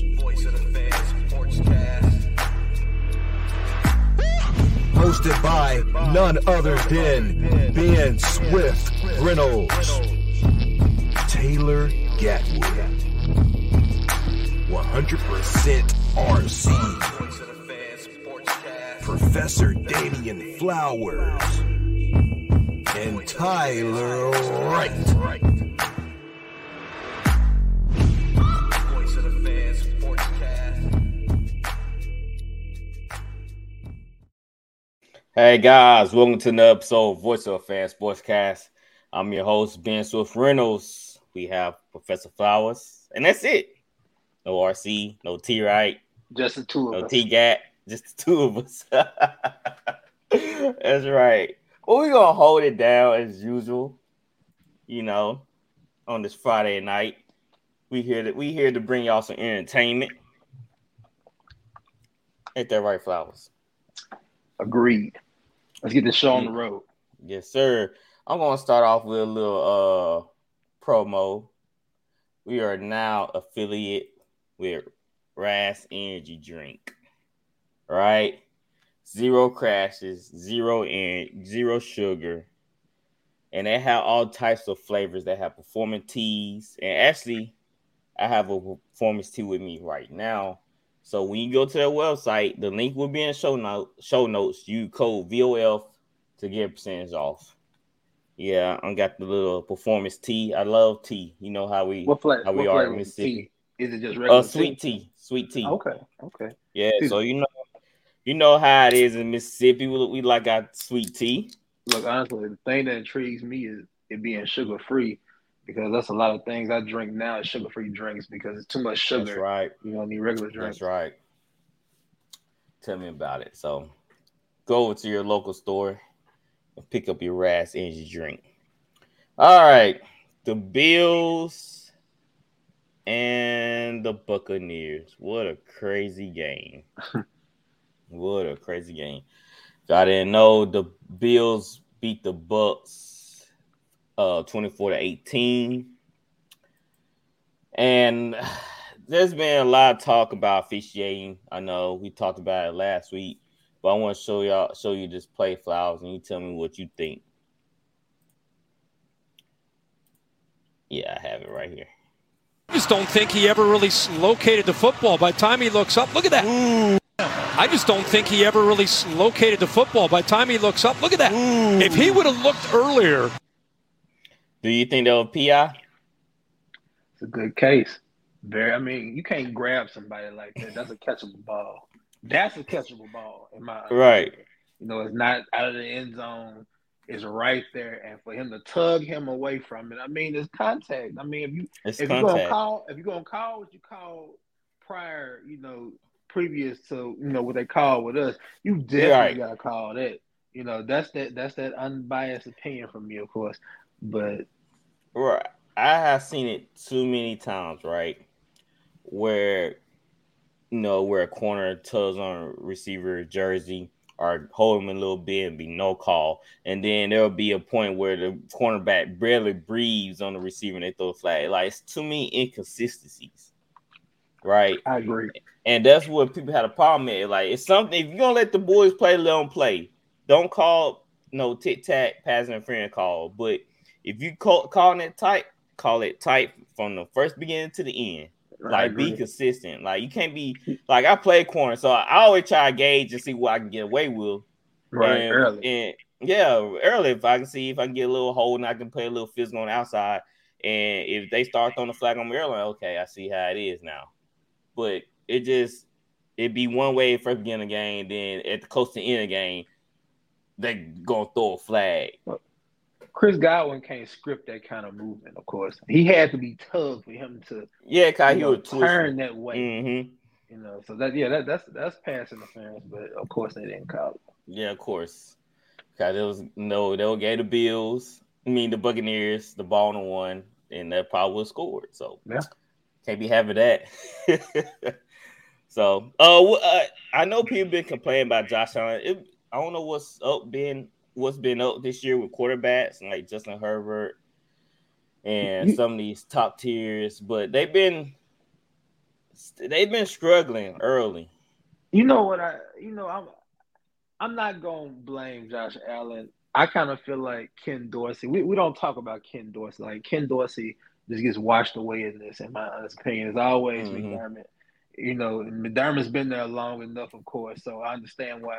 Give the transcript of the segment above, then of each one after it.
Voice of the Fans Sportscast. Hosted by none other than Ben Swift Reynolds. Taylor Gatwood. 100% RC. Professor Damian Flowers and Tyler Wright. Voice of the Fans Sportscast. Hey guys, welcome to another episode of Voice of the Fans Sportscast. I'm your host, Ben Swift Reynolds. We have Professor Flowers, and that's it. No RC, no T Wright, just the two of us. No T Gat. Just the two of us. That's right. Well, we're going to hold it down as usual, you know, on this Friday night. We here to bring y'all some entertainment. Ain't that right, Flowers? Agreed. Let's get this show on the road. Yes, sir. I'm going to start off with a little promo. We are now affiliate with Raze Energy Drink. Right, zero crashes, zero in, zero sugar, and they have all types of flavors. They have performance teas, and actually, I have a performance tea with me right now. So when you go to their website, the link will be in the show notes. You code VOF to get percentage off. Yeah, I got the little performance tea. I love tea. You know how we are in Mississippi. Is it just regular sweet tea? Okay. Yeah, so you know. You know how it is in Mississippi. We like our sweet tea. Look, honestly, the thing that intrigues me is it being sugar-free, because that's a lot of things I drink now is sugar-free drinks because it's too much sugar. That's right. You don't need regular drinks. That's right. Tell me about it. So go over to your local store and pick up your Raze Energy Drink. All right. The Bills and the Buccaneers. What a crazy game. What a crazy game. I didn't know the Bills beat the Bucks 24-18. And there's been a lot of talk about officiating. I know we talked about it last week, but I want to show you this play, Flowers, and you tell me what you think. Yeah, I have it right here. I just don't think he ever really located the football. By the time he looks up, look at that. Ooh. I just don't think he ever really located the football. By the time he looks up, look at that. Ooh. If he would have looked earlier. Do you think that was P.I.? It's a good case. You can't grab somebody like that. That's a catchable ball. That's a catchable ball in my opinion. Right. You know, it's not out of the end zone. It's right there. And for him to tug him away from it, it's contact. If you're going to call what you call prior, previous to what they call with us, you definitely gotta call that. That's that unbiased opinion from me, of course. But right, I have seen it too many times, right? Where where a corner tugs on a receiver jersey or hold him a little bit and be no call, and then there'll be a point where the cornerback barely breathes on the receiver and they throw a flag. Like, it's too many inconsistencies. Right, I agree, and that's what people had a problem with. Like, it's something. If you're gonna let the boys play, let them play. Don't call tic tac pass interference call. But if you calling it tight, call it tight from the first beginning to the end. Like, be consistent. Like, you can't be like, I play corner, so I always try to gauge and see what I can get away with. Right, early. If I can see if I can get a little hold and I can play a little physical on the outside, and if they start throwing the flag on me early, okay, I see how it is now. But it'd be one way at first beginning of the game, then at the close to the end of the game, they gonna throw a flag. Chris Godwin can't script that kind of movement, of course. He had to be tough for him to turn that way. Mm-hmm. You know, so that that's pass interference, but of course they didn't call it. Yeah, of course. Cause it was they gave the Bills, the Buccaneers, the ball on one, and that probably was scored. So yeah. Can't be having that. So I know people been complaining about Josh Allen. I don't know what's been up this year with quarterbacks like Justin Herbert and some of these top tiers, but they've been struggling early. You know what I'm not gonna blame Josh Allen. I kind of feel like Ken Dorsey. We don't talk about Ken Dorsey. Like Ken Dorsey just gets washed away in this, in my honest opinion. It's always McDermott. You know, McDermott's been there long enough, of course, so I understand why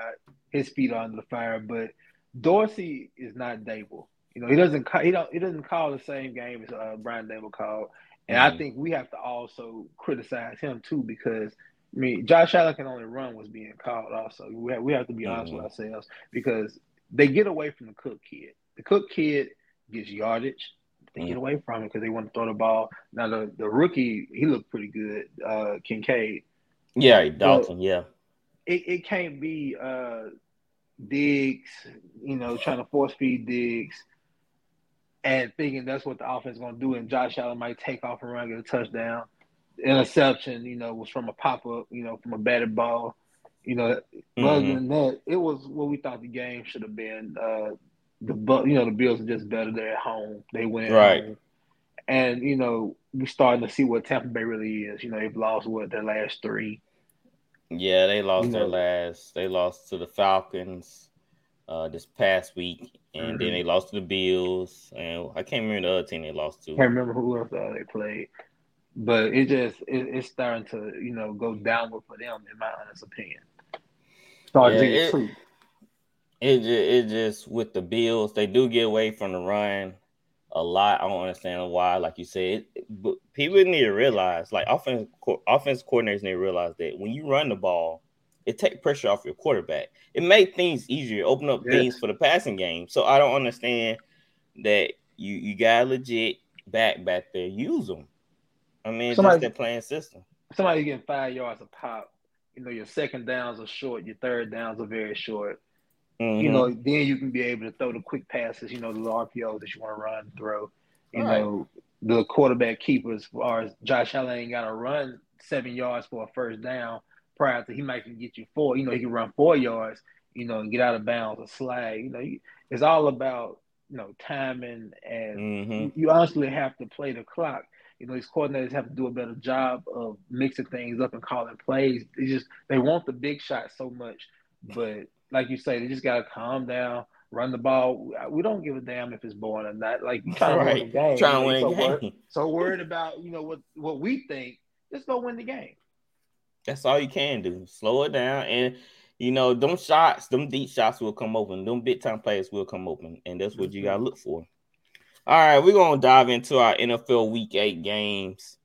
his feet are under the fire. But Dorsey is not Dable. You know, he doesn't call the same game as Brian Dable called. And I think we have to also criticize him too, because Josh Allen can only run what's being called. Also, we have to be honest with ourselves, because they get away from the Cook kid. The Cook kid gets yardage. They get away from it because they want to throw the ball. Now the rookie, he looked pretty good, Kincaid. Yeah, Dalton. Yeah, it can't be Diggs. You know, trying to force feed Diggs and thinking that's what the offense is going to do, and Josh Allen might take off and run, get a touchdown. Interception, was from a pop-up, from a batted ball. Other than that, it was what we thought the game should have been. The Bills are just better. They're at home. They win. Right. And, we're starting to see what Tampa Bay really is. They've lost, their last three? Yeah, they lost They lost to the Falcons this past week, and then they lost to the Bills. And I can't remember the other team they lost to. I can't remember who else they played. But it just it's starting to, go downward for them, in my honest opinion. Starting to get true. It just with the Bills, they do get away from the run a lot. I don't understand why. Like you said, but people need to realize, like offense coordinators need to realize that when you run the ball, it takes pressure off your quarterback. It makes things easier, open up things for the passing game. So I don't understand that you got a legit back there. Use them. It's just that playing system. Somebody getting 5 yards a pop. Your second downs are short. Your third downs are very short. Then you can be able to throw the quick passes, the RPO that you want to run, throw. The quarterback keepers, as far as Josh Allen ain't got to run 7 yards for a first down prior to he might can get you 4. He can run 4 yards, and get out of bounds or slide. It's all about, timing. And you honestly have to play the clock. These coordinators have to do a better job of mixing things up and calling plays. They want the big shot so much, but like you say, they just gotta calm down, run the ball. We don't give a damn if it's boring or not. Like you trying to win the game, so worried about what we think. Just go win the game. That's all you can do. Slow it down, and them shots, them deep shots will come open. Them big time players will come open, and that's what you gotta look for. All right, we're gonna dive into our NFL Week 8 games.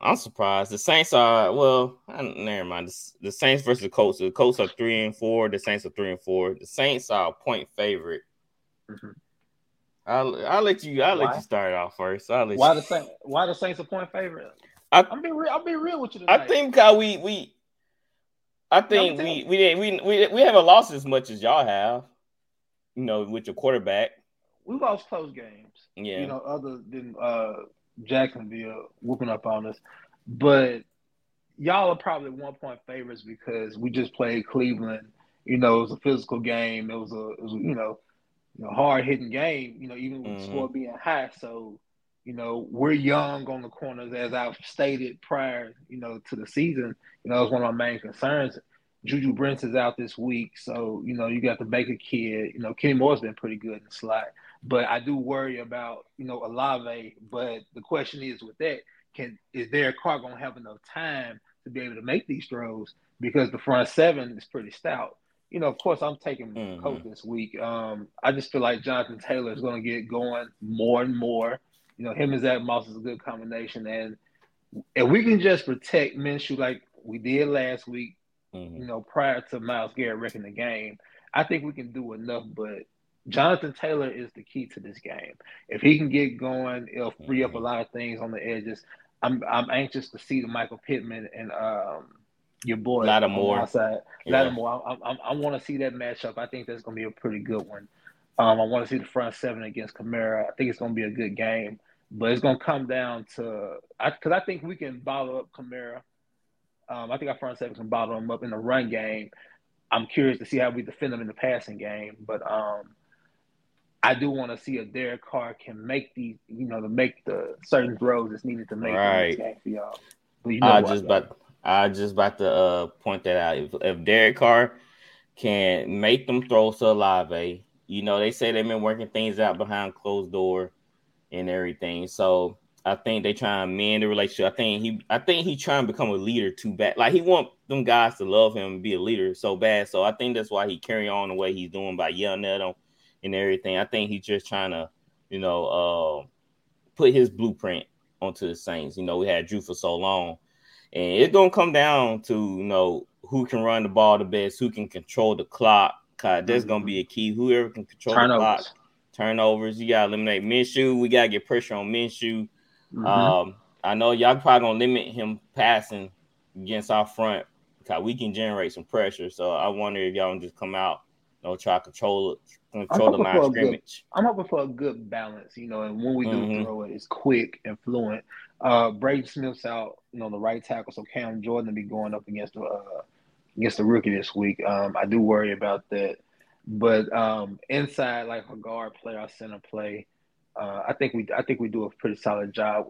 I'm surprised. The Saints are never mind. The Saints versus the Colts. The Colts are 3-4. The Saints are 3-4. The Saints are a point favorite. I'll let you start off first. Why the Saints a point favorite? I'll be real with you tonight. I think we haven't lost as much as y'all have. With your quarterback, we lost close games. Yeah, other than Jacksonville whooping up on us, but y'all are probably 1-point favorites because we just played Cleveland. It was a physical game. It was hard hitting game. Even with the score being high. So we're young on the corners, as I've stated prior. To the season, that was one of my main concerns. Juju Brents is out this week, so you got the Baker kid. Kenny Moore's been pretty good in the slot. But I do worry about, Olave. But the question is with that, is Derek Carr going to have enough time to be able to make these throws? Because the front seven is pretty stout. Of course, I'm taking Coach this week. I just feel like Jonathan Taylor is going to get going more and more. Him and Zach Moss is a good combination. And if we can just protect Minshew like we did last week, prior to Myles Garrett wrecking the game, I think we can do enough, but Jonathan Taylor is the key to this game. If he can get going, it'll free up a lot of things on the edges. I'm anxious to see the Michael Pittman and your boy Lattimore. Lattimore. I want to see that matchup. I think that's going to be a pretty good one. I want to see the front seven against Kamara. I think it's going to be a good game, but it's going to come down to because I think we can bottle up Kamara. I think our front seven can bottle him up in the run game. I'm curious to see how we defend him in the passing game, but I do want to see if Derek Carr can make these, to make the certain throws that's needed to make. Right. For y'all. But I was just about to point that out. If Derek Carr can make them throws to Olave, they say they've been working things out behind closed door and everything. So I think they try and mend the relationship. I think he trying to become a leader too bad. Like he want them guys to love him and be a leader so bad. So I think that's why he carry on the way he's doing by yelling at them and everything. I think he's just trying to, put his blueprint onto the Saints. We had Drew for so long. And it's going to come down to, who can run the ball the best, who can control the clock. Cause that's going to be a key. Whoever can control the clock, turnovers. You got to eliminate Minshew. We got to get pressure on Minshew. Mm-hmm. I know y'all probably going to limit him passing against our front because we can generate some pressure. So I wonder if y'all can just come out, try to control the line scrimmage. I'm hoping for a good balance, and when we do throw it, it's quick and fluent. Brady Smith's out, the right tackle, so Cam Jordan will be going up against the rookie this week. I do worry about that. But inside, like our guard play, our center play, I think we do a pretty solid job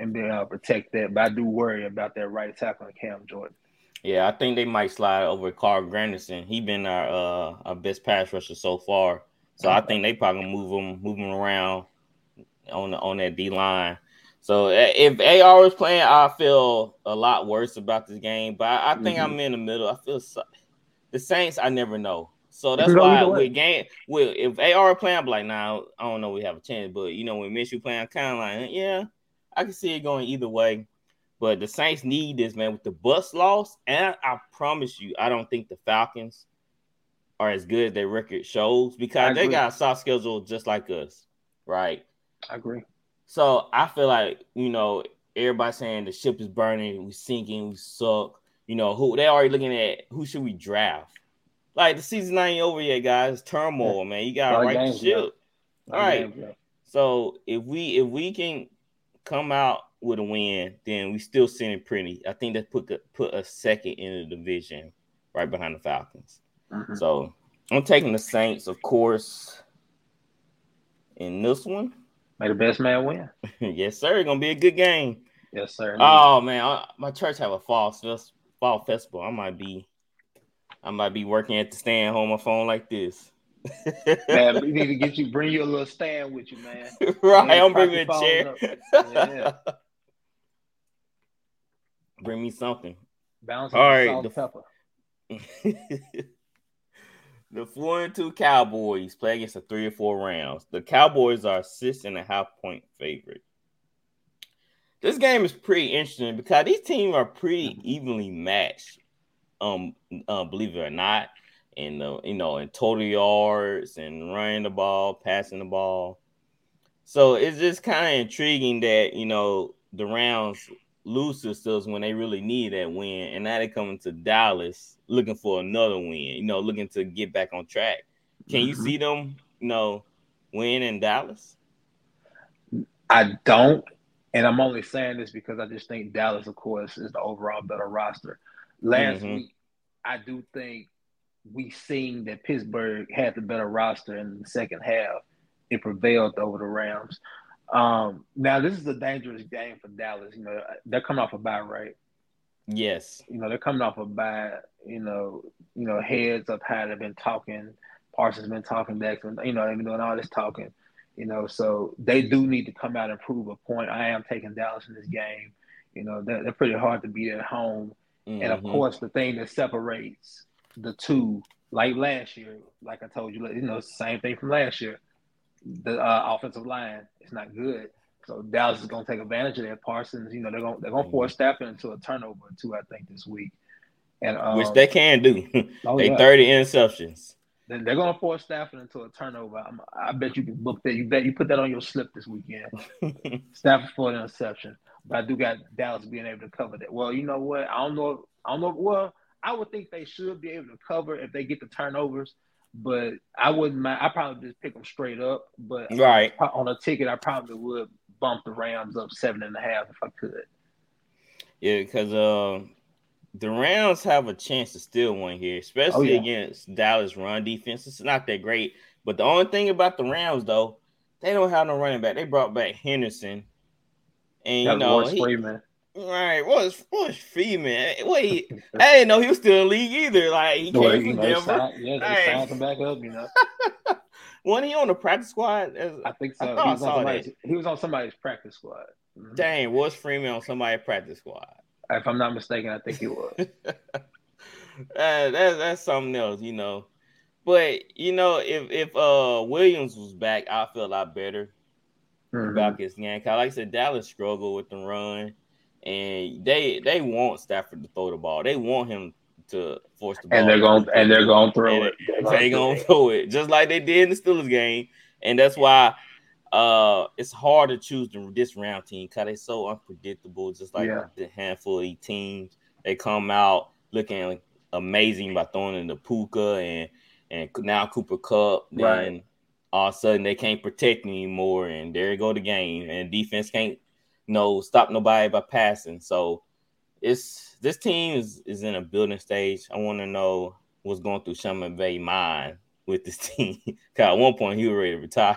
in being able to protect that. But I do worry about that right tackle and Cam Jordan. Yeah, I think they might slide over Carl Granderson. He's been our best pass rusher so far. So I think they probably move him around on that D line. So if A.R. was playing, I feel a lot worse about this game. But I think I'm in the middle. I feel the Saints. I never know. So that's why if A.R. playing, I'm like, nah, I don't know. We have a chance. But when Minshew playing, I'm kind of like, yeah, I can see it going either way. But the Saints need this, man, with the bus loss. And I promise you, I don't think the Falcons are as good as their record shows because they got a soft schedule just like us, right? I agree. So I feel like, everybody saying the ship is burning, we sinking, we suck. Who they already looking at who should we draft? Like the season's not even over yet, guys. It's turmoil, man. You gotta right the ship. All right. So if we can come out with a win, then we still sitting pretty. I think that put us second in the division, right behind the Falcons. Mm-hmm. So I'm taking the Saints, of course, in this one. May the best man win. Yes, sir. It's going to be a good game. Yes, sir. Oh, man. My church have a fall festival. I might be working at the stand on my phone like this. Man, we need to bring you a little stand with you, man. Right. I'm bringing a chair. Yeah. Bring me something. Bounce. All right. Pepper. The 4-2 Cowboys play against the 3 or 4 Rams. The Cowboys are 6.5 point favorite. This game is pretty interesting because these teams are pretty evenly matched, believe it or not, in total yards and running the ball, passing the ball. So it's just kind of intriguing that, the Rams lose to us when they really need that win, and now they coming to Dallas looking for another win, looking to get back on track. Can you see them, win in Dallas? I don't, and I'm only saying this because I just think Dallas, of course, is the overall better roster. Last week, I do think we seen that Pittsburgh had the better roster in the second half. It prevailed over the Rams. Now this is a dangerous game for Dallas. They're coming off a bye, right? Yes. They're coming off a bye. Heads up high. They've been talking. Parsons been talking back. They've been doing all this talking. So they do need to come out and prove a point. I am taking Dallas in this game. They're pretty hard to beat at home. Mm-hmm. And of course, the thing that separates the two, like last year, like I told you, same thing from last year. The offensive line is not good, so Dallas is going to take advantage of that. Parsons, they're going to force Stafford into a turnover too, I think, this week, and which they can do. 30 interceptions. They're gonna force Stafford into a turnover. I bet you can book that. You bet you put that on your slip this weekend. Stafford for an interception, but I do got Dallas being able to cover that. Well, you know what? I don't know. Well, I would think they should be able to cover if they get the turnovers, but I wouldn't mind. I probably just pick them straight up. But right on a ticket, I probably would bump the Rams up 7.5 if I could. Yeah, because the Rams have a chance to steal one here, especially against Dallas' run defense. It's not that great. But the only thing about the Rams, though, they don't have no running back. They brought back Henderson. And, that you know, Freeman. Right. What is Freeman? Wait, I didn't know he was still in the league either. Like, he came from Denver. Yeah, they signed him back up, you know. Wasn't he on the practice squad? I think so. He was on somebody's practice squad. Mm-hmm. Dang, was Freeman on somebody's practice squad? If I'm not mistaken, I think he was. That's something else, you know. But, you know, if Williams was back, I'd feel a lot better about this game. Cause like I said, Dallas struggled with the run, and they want Stafford to throw the ball. They want him to force the ball. And they're gonna throw it. They're gonna throw it just like they did in the Steelers game. And that's why it's hard to choose this round team because they're so unpredictable. Just like the handful of these teams, they come out looking amazing by throwing in the Puka and now Cooper Kupp. Then all of a sudden they can't protect anymore, and there go the game. And defense can't stop nobody by passing. So this team is in a building stage. I want to know what's going through Sean McVay's mind with this team. Cause at one point he was ready to retire.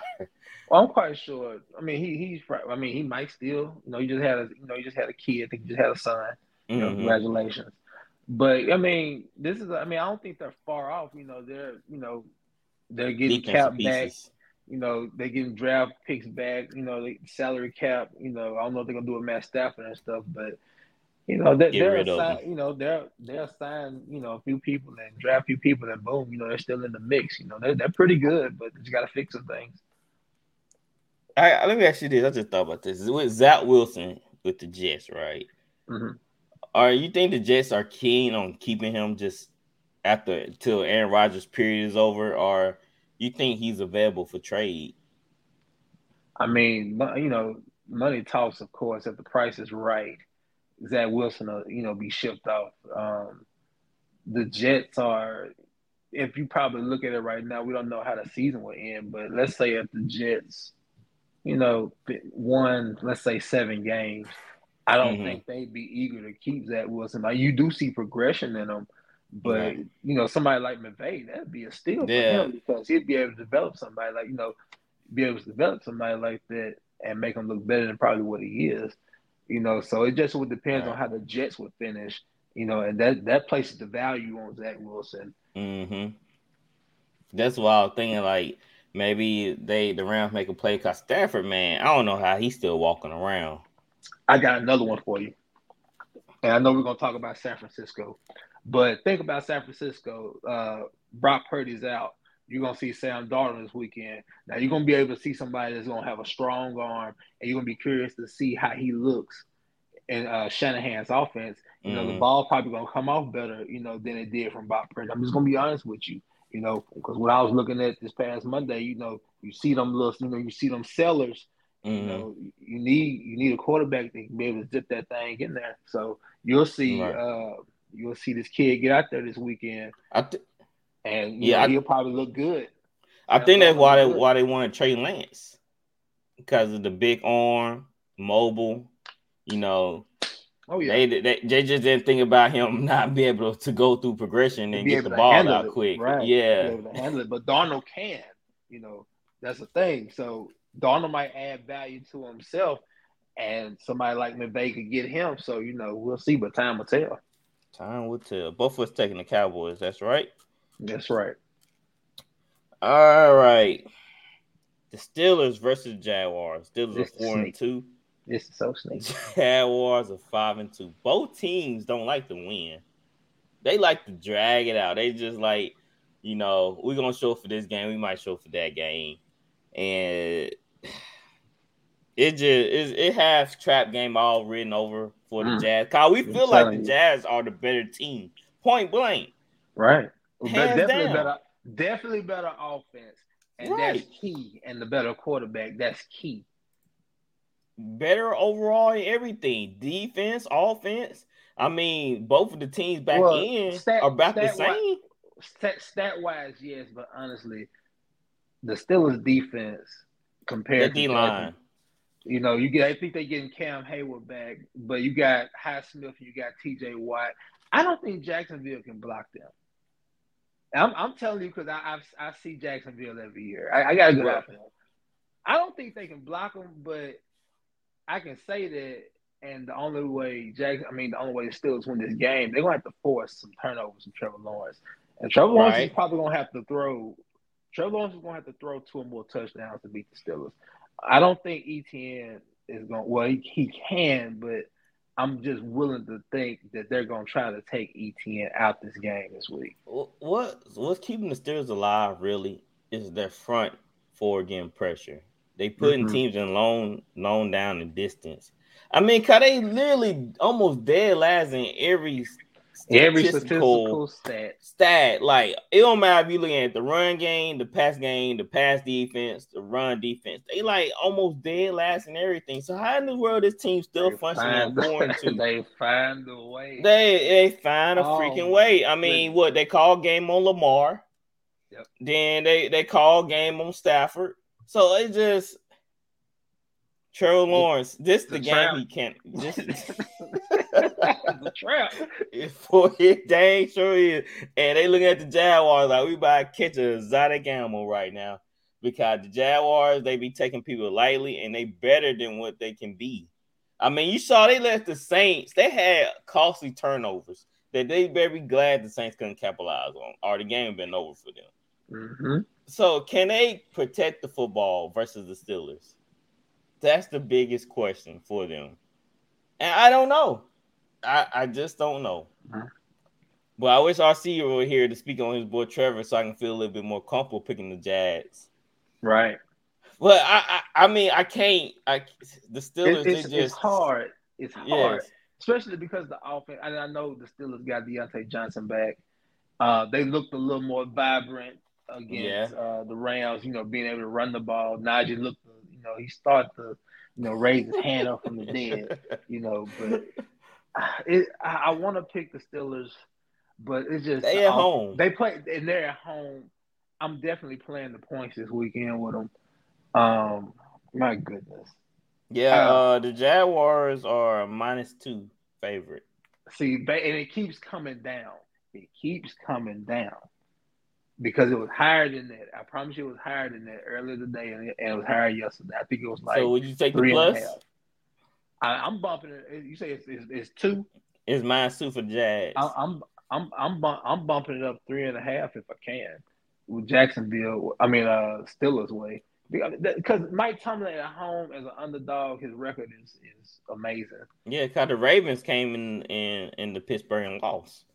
Well, I'm quite sure. I mean, he's right. I mean, he might still. You know, he just had a kid. I think he just had a son. You know, congratulations. But I mean, I don't think they're far off. You know, they're getting cap back. You know, they're getting draft picks back. You know, the salary cap. You know, I don't know if they're gonna do with Matt Stafford and stuff, but you know, they're assigned. You know, a few people and draft a few people, and boom, you know, they're still in the mix. You know, they're pretty good, but they just gotta fix some things. Let me ask you this. I just thought about this. With Zach Wilson with the Jets, right? Mm-hmm. Are you think the Jets are keen on keeping him just till Aaron Rodgers' period is over, or you think he's available for trade? I mean, you know, money talks, of course. If the price is right, Zach Wilson will, you know, be shipped off. The Jets are, if you probably look at it right now, we don't know how the season will end, but let's say if the Jets, you know, won, let's say 7 games, I don't think they'd be eager to keep Zach Wilson. Like, you do see progression in them, but, you know, somebody like McVay, that'd be a steal for him because he'd be able to develop somebody like, you know, be able to develop somebody like that and make him look better than probably what he is, you know. So it just would depend on how the Jets would finish, you know, and that places the value on Zach Wilson. Mm-hmm. That's what I was thinking, like, maybe the Rams make a play because Stafford, man, I don't know how he's still walking around. I got another one for you. And I know we're going to talk about San Francisco. But think about San Francisco. Brock Purdy's out. You're going to see Sam Darnold this weekend. Now, you're going to be able to see somebody that's going to have a strong arm, and you're going to be curious to see how he looks in Shanahan's offense. You know, the ball probably going to come off better, you know, than it did from Brock Purdy. I'm just going to be honest with you. You know, because when I was looking at this past Monday, you know, you see them looks, you know, you see them sellers. You know, you need a quarterback that can be able to zip that thing in there. So you'll see, you'll see this kid get out there this weekend, and you know, he'll probably look good. I think that's why they wanted Trey Lance, because of the big arm, mobile. You know. Oh, yeah. They just didn't think about him not being able to go through progression and get the ball out quick. Right. Yeah. Able to handle it. But Darnold can, you know, that's the thing. So Darnold might add value to himself, and somebody like McVay could get him. So, you know, we'll see, but time will tell. Time will tell. Both of us taking the Cowboys, that's right? That's right. All right. The Steelers versus Jaguars. Steelers are 4-2. This is so sneaky. Jaguars are 5-2. Both teams don't like to win. They like to drag it out. They just like, you know, we're going to show for this game. We might show for that game. And it has trap game all written over for the Jazz. Kyle, we feel like the Jazz are the better team. Point blank. Right. Hands down. Better, Definitely better offense, and that's key, and the better quarterback, that's key. Better overall in everything. Defense, offense. I mean, both of the teams back are about the same. Stat-wise, yes, but honestly, the Steelers' defense compared to the D-line. You know, I think they're getting Cam Hayward back, but you got Highsmith and you got T.J. Watt. I don't think Jacksonville can block them. I'm telling you because I see Jacksonville every year. I got to go out for them. I don't think they can block them, but I can say that, and the only way the Steelers win this game, they're going to have to force some turnovers from Trevor Lawrence. And Trevor Lawrence is probably going to have to throw. Trevor Lawrence is going to have to throw two or more touchdowns to beat the Steelers. I don't think ETN is going to – well, he can, but I'm just willing to think that they're going to try to take ETN out this game this week. What's keeping the Steelers alive really is their front four getting pressure. They putting teams in long down and distance. I mean, because they literally almost dead last in every statistical stat. Like, it don't matter if you're looking at the run game, the pass defense, the run defense. They, like, almost dead last in everything. So how in the world is this team still functioning? They find a way. They find a freaking way. I mean, they call game on Lamar. Yep. Then they call game on Stafford. So it just Trevor Lawrence. This the game trap. He can't. This the trap. It's for his dang sure is. And they looking at the Jaguars like we about to catch a exotic animal right now because the Jaguars they be taking people lightly and they better than what they can be. I mean, you saw they left the Saints. They had costly turnovers that they better be glad the Saints couldn't capitalize on, or the game been over for them. Mm-hmm. So can they protect the football versus the Steelers? That's the biggest question for them. And I don't know. I just don't know. Mm-hmm. But I wish RC were here to speak on his boy Trevor so I can feel a little bit more comfortable picking the Jazz. Right. But I mean, I can't. The Steelers, it's hard. It's hard. Yes. Especially because the offense, and I know the Steelers got Deontay Johnson back. They looked a little more vibrant against the Rams, you know, being able to run the ball. Najee looked, you know, he started to, you know, raise his hand up from the dead, you know. But I want to pick the Steelers, but it's just they at home. They play and they're at home. I'm definitely playing the points this weekend with them. My goodness. Yeah, the Jaguars are a -2 favorite. See, and it keeps coming down. It keeps coming down. Because it was higher than that. I promise you it was higher than that earlier today, and it was higher yesterday. I think it was like. So would you take the plus? I'm bumping it. You say it's 2. It's -2 for Jazz. I'm bumping it up 3.5 if I can with Jacksonville. I mean, Steelers way because Mike Tomlin at home as an underdog, his record is amazing. Yeah, because the Ravens came in the Pittsburgh and lost.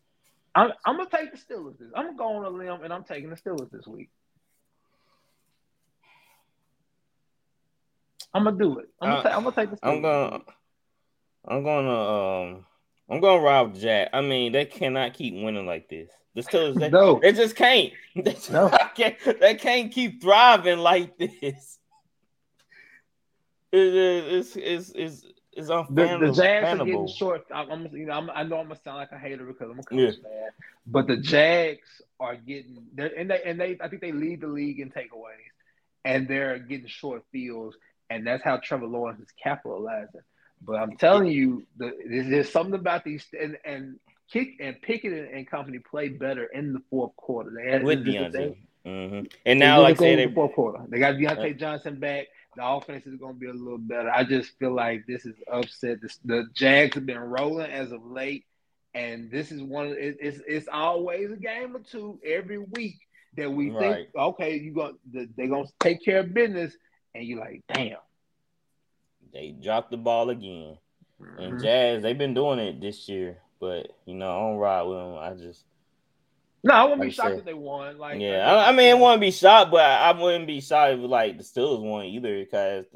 I'm going to take the Steelers. I'm going to go on a limb, and I'm taking the Steelers this week. I'm going to do it. I'm going to take the Steelers. I'm going to rob Jack. I mean, they cannot keep winning like this. The Steelers, they just can't. They can't keep thriving like this. It's the Jags are getting short. I know I'm gonna sound like a hater because I'm a coach fan, but the Jags are getting I think they lead the league in takeaways, and they're getting short fields, and that's how Trevor Lawrence is capitalizing. But I'm telling you, there's something about these and kick and Pickett and company play better in the fourth quarter. With Deontay, and now like say they fourth quarter, they got Deontay Johnson back. The offense is going to be a little better. I just feel like this is upset. The Jags have been rolling as of late, and this is it's always a game or two every week that we think, okay, they're going to take care of business, and you're like, damn. They dropped the ball again. Mm-hmm. And Jazz, they've been doing it this year, but, you know, I don't ride with them. I wouldn't be shocked if they won. I wouldn't be shocked, but I wouldn't be shocked if like the Steelers won either because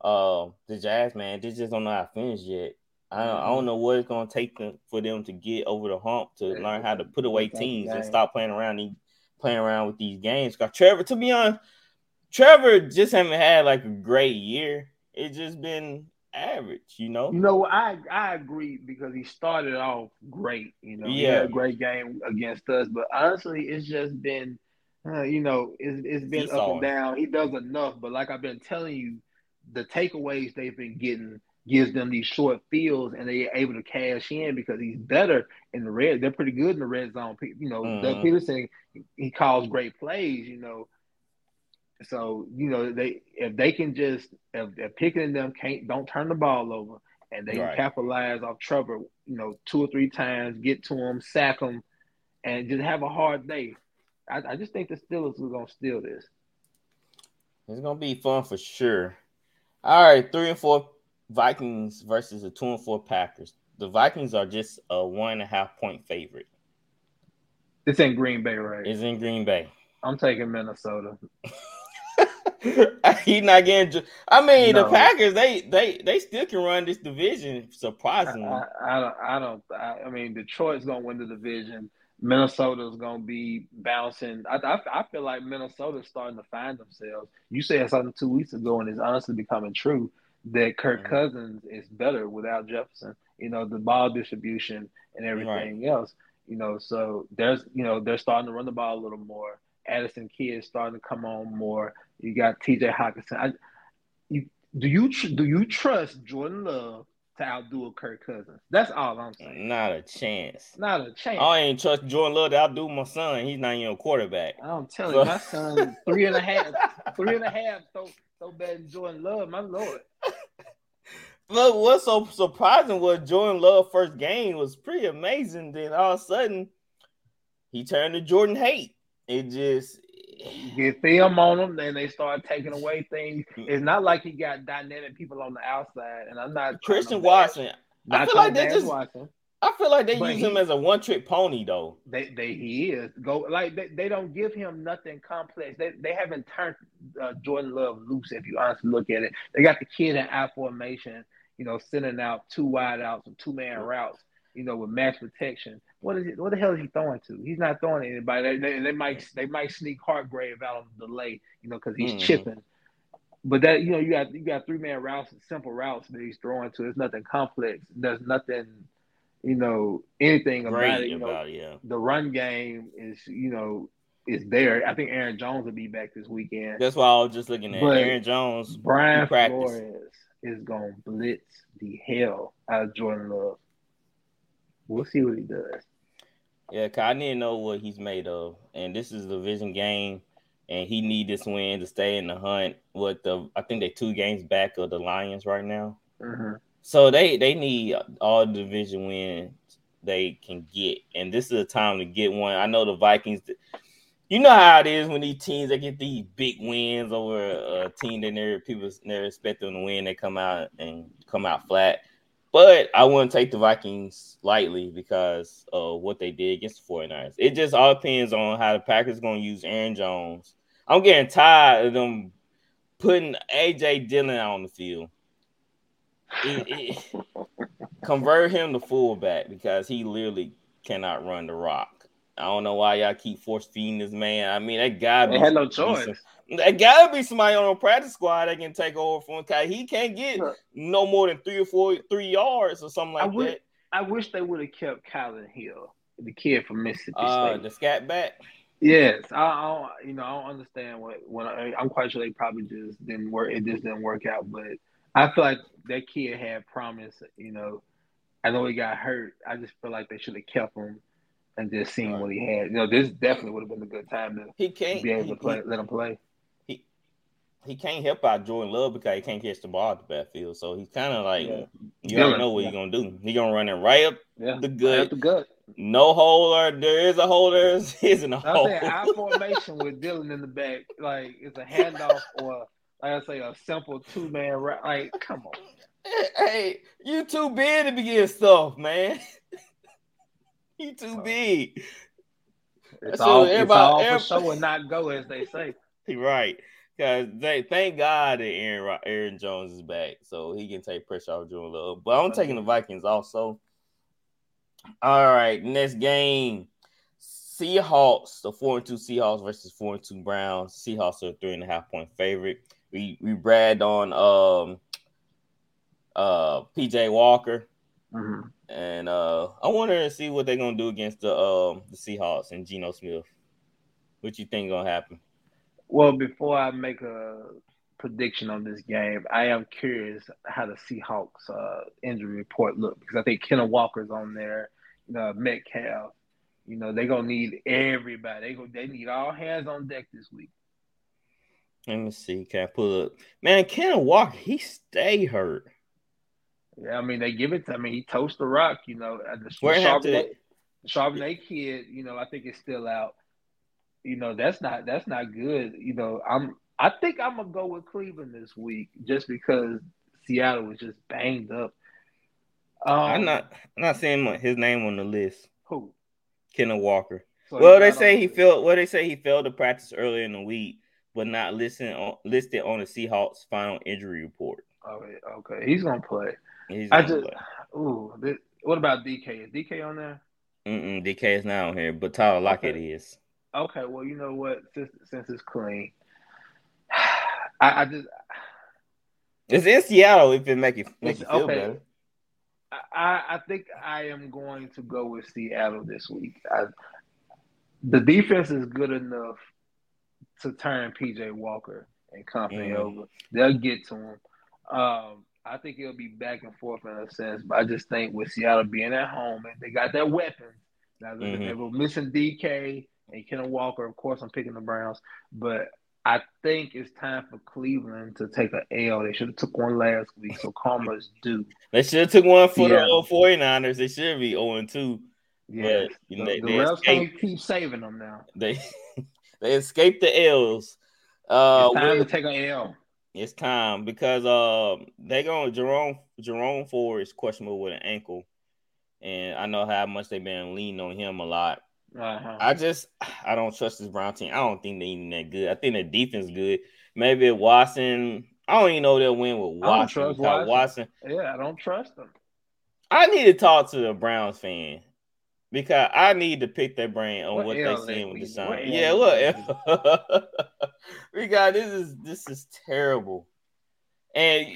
the Jazz, man, they just don't know how to finish yet. I don't know what it's going to take for them to get over the hump to learn how to put away teams and stop playing around playing around with these games. Because Trevor, to be honest, Trevor just haven't had like a great year. It's just been average, you know? You know, I agree because he started off great, you know? Yeah. He had a great game against us. But honestly, it's just been, you know, it's been up and down. He does enough. But like I've been telling you, the takeaways they've been getting gives them these short fields, and they're able to cash in because he's better in the red. They're pretty good in the red zone. You know, Doug Peterson, he calls great plays, you know. So, you know, if they can just – if Pickett and them don't turn the ball over and they can capitalize off Trevor, you know, 2 or 3 times, get to him, sack him, and just have a hard day. I just think the Steelers are going to steal this. It's going to be fun for sure. All right, 3 and 4 Vikings versus the 2 and 4 Packers. The Vikings are just a 1.5-point favorite. It's in Green Bay, right? It's in Green Bay. I'm taking Minnesota. He's not getting. I mean, no. The Packers they still can run this division. Surprisingly, I mean, Detroit's gonna win the division. Minnesota's gonna be bouncing. I feel like Minnesota's starting to find themselves. You said something 2 weeks ago, and it's honestly becoming true that Kirk Cousins is better without Jefferson. You know, the ball distribution and everything else. You know, so there's they're starting to run the ball a little more. Addison Kidd starting to come on more. You got T.J. Hockenson. Do you trust Jordan Love to outdo a Kirk Cousins? That's all I'm saying. Not a chance. Not a chance. I ain't trust Jordan Love to outdo my son. He's not even a quarterback. I'm telling you, my son 3.5 so better than Jordan Love. My Lord. Look, what's so surprising was Jordan Love's first game was pretty amazing. Then all of a sudden, he turned to Jordan hate. It just get film on them, then they start taking away things. It's not like he got dynamic people on the outside, and I'm not Christian Watson. I feel like they use him as a one-trick pony, though. He is they don't give him nothing complex. They haven't turned Jordan Love loose. If you honestly look at it, they got the kid in I formation, you know, sending out 2 wide outs and 2-man routes. You know, with max protection, what the hell is he throwing to? He's not throwing to anybody. They might sneak Hargrave out on the delay, you know, because he's chipping. But that, you know, you got 3-man routes and simple routes that he's throwing to. It's nothing complex. There's nothing, you know, anything about it. You know, the run game is there. I think Aaron Jones will be back this weekend. That's why I was just looking at Aaron Jones. Brian Flores is gonna blitz the hell out of Jordan Love. We'll see what he does. Yeah, cause I need to know what he's made of. And this is a division game, and he need this win to stay in the hunt. I think they're 2 games back of the Lions right now. Mm-hmm. So they need all the division wins they can get. And this is a time to get one. I know the Vikings, you know how it is when these teams, they get these big wins over a team that never expect them to win. They come out flat. But I wouldn't take the Vikings lightly because of what they did against the 49ers. It just all depends on how the Packers are going to use Aaron Jones. I'm getting tired of them putting A.J. Dillon on the field. Convert him to fullback because he literally cannot run the rock. I don't know why y'all keep force-feeding this man. I mean, that guy had no choice. There gotta be somebody on a practice squad that can take over from him. He can't get no more than 3 or 4 yards or something like that. I wish they would have kept Kylan Hill, the kid from Mississippi State, the scat back. Yes, I don't understand I'm quite sure they probably just didn't work. It just didn't work out, but I feel like that kid had promise. You know, I know he got hurt. I just feel like they should have kept him and just seen what he had. You know, this definitely would have been a good time to let him play. He can't help out Jordan Love because he can't catch the ball at the backfield. So he's kind of like, you don't know what he's going to do. He's going to run it right up the gut. Right up the gut. No hole, or there is a hole, there isn't a hole. I'm saying our formation with Dillon in the back, like it's a handoff or, like I say, a simple 2-man route. Like, come on. Hey, you too big to begin stuff, man. You too big. It's all for show and not go, as they say. Right. Because thank God that Aaron Jones is back, so he can take pressure off Jordan Love. But I'm taking the Vikings also. All right, next game. Seahawks, the 4-2 Seahawks versus 4-2 Browns. Seahawks are a 3.5-point favorite. We bragged on P.J. Walker. Mm-hmm. And I want to see what they're going to do against the Seahawks and Geno Smith. What you think going to happen? Well, before I make a prediction on this game, I am curious how the Seahawks injury report look, because I think Kenneth Walker's on there, Metcalf. You know, they're going to need everybody. They need all hands on deck this week. Let me see. Can I pull up? Man, Kenneth Walker, he stay hurt. Yeah, I mean, they give it to him. I mean, he toasts the rock, The Charbonnet kid, I think it's still out. That's not good. I think I'm going to go with Cleveland this week just because Seattle was just banged up. I'm not seeing his name on the list. Who? Kenneth Walker. So they say he failed to practice earlier in the week, but not listed on the Seahawks' final injury report. All right, okay, he's gonna play. What about DK? Is DK on there? DK is not on here, but Tyler Lockett is. Okay, well, you know what? Since it's clean, it's in Seattle. If it make you feel better. I think I am going to go with Seattle this week. The defense is good enough to turn P.J. Walker and company over. They'll get to him. I think it'll be back and forth in a sense, but I just think with Seattle being at home and they got that weapon. Now, they were missing DK and Kenneth Walker. Of course, I'm picking the Browns, but I think it's time for Cleveland to take an L. They should have took one last week, so karma's due. They should have took one for the 49ers. They should be 0-2. Yeah, the Rams can't keep saving them now. They escaped the L's. It's time to take an L. It's time because they going Jerome Ford is questionable with an ankle, and I know how much they've been leaning on him a lot. Uh-huh. I don't trust this Brown team. I don't think they're even that good. I think their defense is good. Maybe Watson. I don't even know they'll win with Watson. I don't trust Watson. Yeah, I don't trust them. I need to talk to the Browns fan because I need to pick their brain on what they're seeing with the sign. Yeah, look. We got this is terrible. And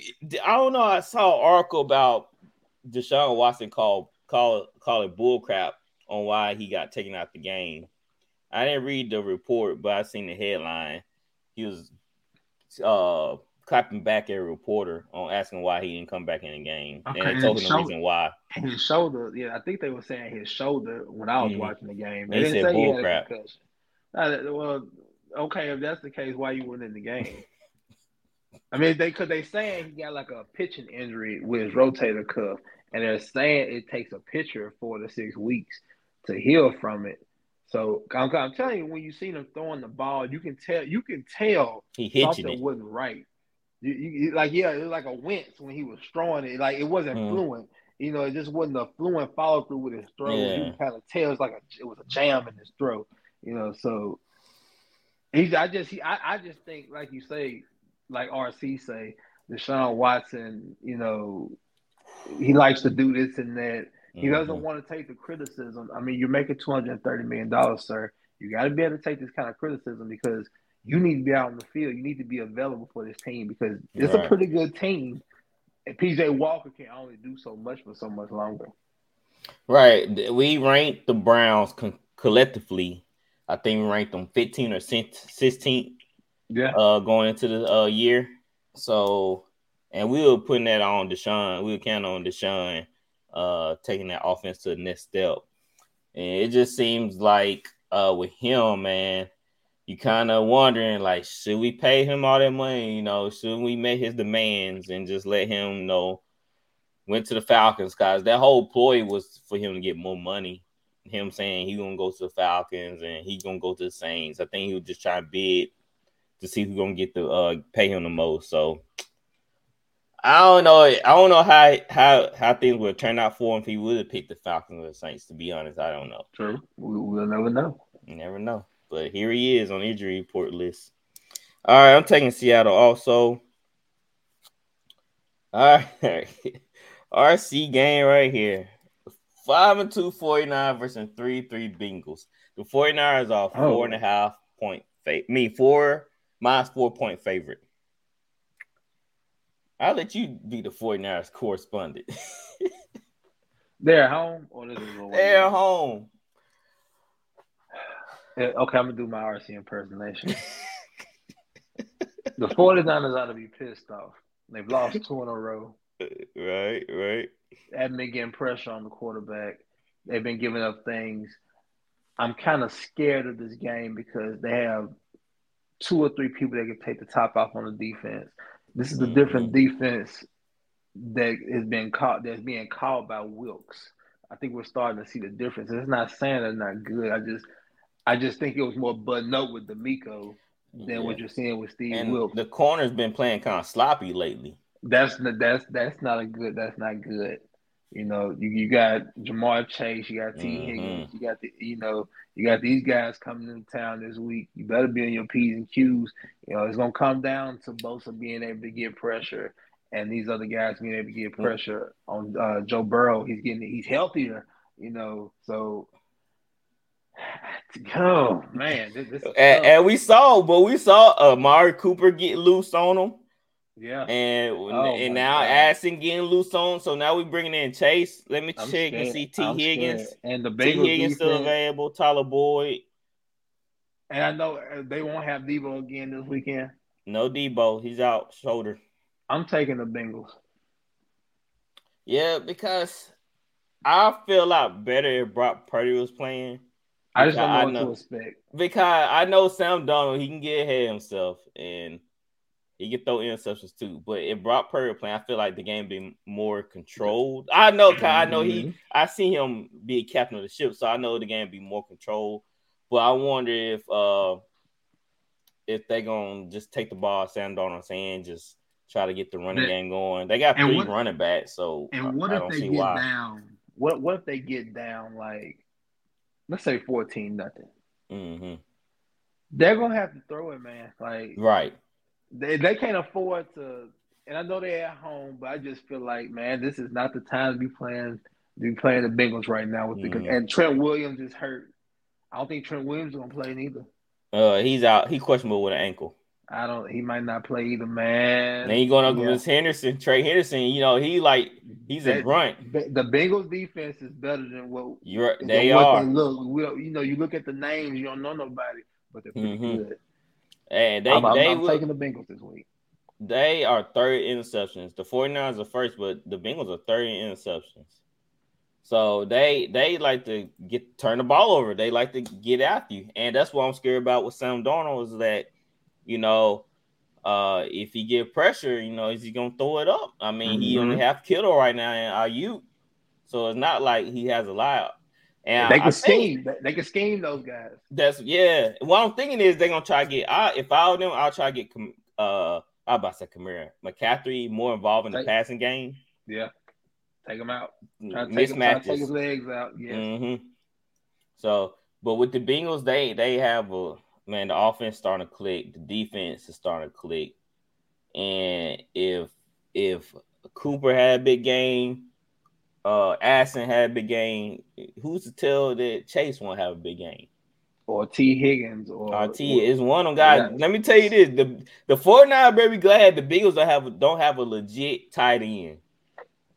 I don't know. I saw an article about Deshaun Watson call it bullcrap on why he got taken out the game. I didn't read the report, but I seen the headline. He was clapping back at a reporter on asking why he didn't come back in the game. Okay, and they told him the reason why. His shoulder, I think they were saying his shoulder when I was watching the game. They said bullcrap. Well, okay, if that's the case, why you weren't in the game? I mean, they saying he got like a pitching injury with his rotator cuff, and they're saying it takes a pitcher 4 to 6 weeks to heal from it. So I'm telling you, when you see them throwing the ball, you can tell something wasn't right. It was like a wince when he was throwing it. Like it wasn't fluent. It just wasn't a fluent follow through with his throw. Yeah. You can kind of tell it was a jam in his throat. So I just think, like you say, like RC say, Deshaun Watson, he likes to do this and that. He doesn't want to take the criticism. I mean, you're making $230 million, sir. You got to be able to take this kind of criticism because you need to be out on the field. You need to be available for this team because it's a pretty good team. And P.J. Walker can only do so much for so much longer. Right. We ranked the Browns collectively. I think we ranked them 15th or 16th going into the year. So, and we were putting that on Deshaun. We were counting on Deshaun taking that offense to the next step. And it just seems like with him, man, you kind of wondering, like, should we pay him all that money? Should we make his demands and just let him went to the Falcons? Because that whole ploy was for him to get more money. Him saying he going to go to the Falcons and he going to go to the Saints. I think he was just trying to bid to see who's going to get to pay him the most. So I don't know. I don't know how things would turn out for him if he would have picked the Falcons or the Saints, to be honest. I don't know. True. We'll never know. You never know. But here he is on the injury report list. All right, I'm taking Seattle also. All right. RC game right here. 5-2 49 versus 3-3 Bengals. The 49ers are 4.5 point favorite. I'll let you be the 49ers correspondent. They're home or this is they're home. Okay, I'm gonna do my RC impersonation. The 49ers ought to be pissed off. They've lost two in a row. Right. Haven't been getting pressure on the quarterback. They've been giving up things. I'm kind of scared of this game because they have two or three people that can take the top off on the defense. This is a different defense that's being called by Wilkes. I think we're starting to see the difference. And it's not saying they're not good. I just think it was more button up with D'Amico than what you're seeing with Steve and Wilkes. The corner's been playing kind of sloppy lately. That's not good. You know, you got Jamar Chase, you got T. Higgins, you got these guys coming into town this week. You better be on your P's and Q's. You know, it's gonna come down to Bosa being able to get pressure and these other guys being able to get pressure on Joe Burrow. He's healthier, you know. So, oh man, this and we saw Amari Cooper get loose on him. Yeah, and now Addison getting loose on, so now we bringing in Chase. Let me check and see T. Higgins and the Bengals. T. Higgins still available. Tyler Boyd, and I know they won't have Debo again this weekend. No Debo, he's out shoulder. I'm taking the Bengals. Yeah, because I feel a lot better if Brock Purdy was playing. I just don't know what to expect because I know Sam Darnold, he can get ahead of himself and. He can throw interceptions too, but if Brock Purdy playing, I feel like the game be more controlled. I see him be a captain of the ship, so I know the game be more controlled. But I wonder if they gonna just take the ball, Sam Darnold's hand, just try to get the running game going. They got three running backs, so down? What if they get down like let's say 14-0? Mm-hmm. They're gonna have to throw it, man. Like right. They can't afford to, and I know they're at home, but I just feel like, man, this is not the time to be playing the Bengals right now. And Trent Williams is hurt. I don't think Trent Williams is gonna play neither. He's out. He's questionable with an ankle. He might not play either, man. Then you're going up against Henderson, Trey Henderson. You know, he's a grunt. The Bengals defense is better than what they are. You look at the names, you don't know nobody, but they're pretty good. And I'm taking the Bengals this week. They are third in interceptions. The 49ers are first, but the Bengals are third in interceptions. So they like to turn the ball over. They like to get after you. And that's what I'm scared about with Sam Darnold is that, you know, if he get pressure, you know, is he going to throw it up? I mean, he only have Kittle right now and IU. So it's not like he has a lot. And they can scheme. They can scheme those guys. What I'm thinking is they're gonna try to get. I'll try to get. I about to say Kamara, McCaffrey more involved in the passing game. Yeah, take him out. Try to take his legs out. Yes. Mm-hmm. So, but with the Bengals, they have the offense starting to click. The defense is starting to click. And if Cooper had a big game. Aston had a big game. Who's to tell that Chase won't have a big game? Or T. Higgins or T. is one of them guys. Yeah. Let me tell you this. The 49ers very glad the Bengals don't have a legit tight end.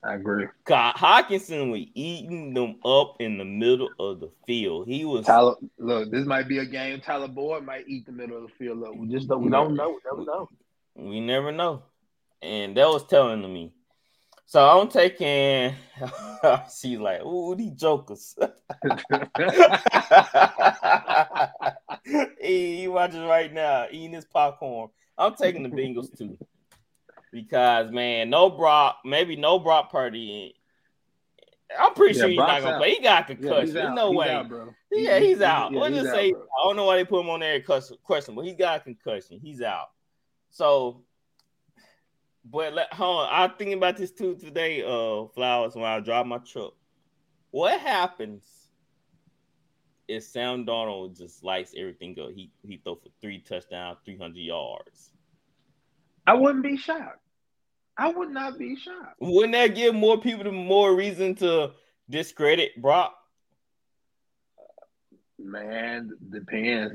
I agree. Hockenson was eating them up in the middle of the field. He was Tyler. Look, this might be a game. Tyler Boyd might eat the middle of the field up. We don't know. We never know. And that was telling to me. So I'm taking. She's like, "Ooh, these jokers." He watching right now, eating his popcorn. I'm taking the Bengals too, because man, no Brock Purdy. I'm pretty sure he's Brock's not gonna play. He got a concussion. There's no way. Out, bro. He's out. Let's just say bro. I don't know why they put him on there. Question, but he's got a concussion. He's out. So. But I'm thinking about this too today, Flowers, when I drive my truck. What happens if Sam Darnold just lights everything up? He throw for 3 touchdowns, 300 yards. I wouldn't be shocked. I would not be shocked. Wouldn't that give more people more reason to discredit Brock? Man, depends.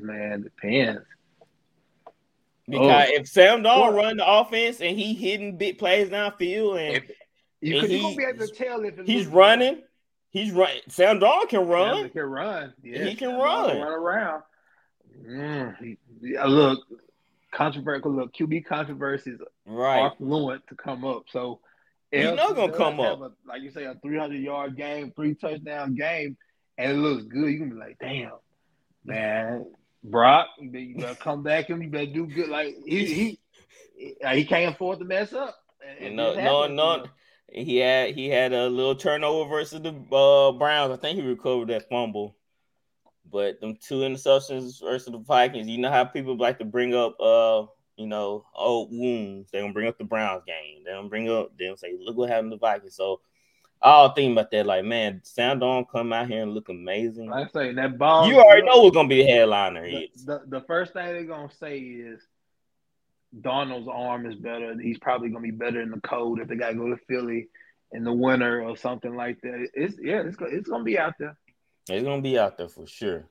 Because if Sam Darnold run the offense and he hitting big plays downfield and he's running. Sam Darnold can run. He can run. Run around. Look, controversial. Look, QB controversies are fluent to come up. So he's not gonna come up. Like you say, a 300-yard game, 3-touchdown game, and it looks good. You can be like, damn, man. Brock, you better come back and you better do good. Like he can't afford to mess up. No. He had a little turnover versus the Browns. I think he recovered that fumble, but them two interceptions versus the Vikings. You know how people like to bring up old wounds. They gonna bring up the Browns game. They don't bring up. They don't say, look what happened to the Vikings. So I was thinking about that, like, man, Sam Darnold come out here and look amazing. I say that ball. You already know what's gonna be the headliner. The first thing they're gonna say is Darnold's arm is better. He's probably gonna be better in the cold if they gotta go to Philly in the winter or something like that. It's gonna be out there. It's gonna be out there for sure.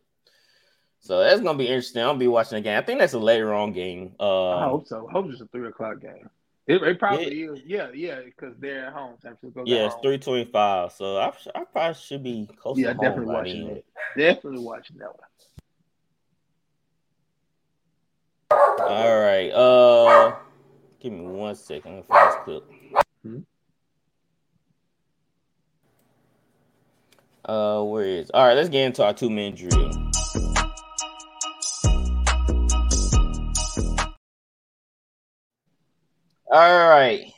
So that's gonna be interesting. I'll be watching the game. I think that's a later on game. I hope so. I hope it's a 3:00 game. It probably is. Yeah, because they're at home. San Francisco. Yeah, it's 3:25, so I probably should be close to home. Definitely watching it. Definitely watching that one. All right. Give me 1 second. I'm gonna find this clip. Where is? All right, let's get into our 2-minute drill. All right,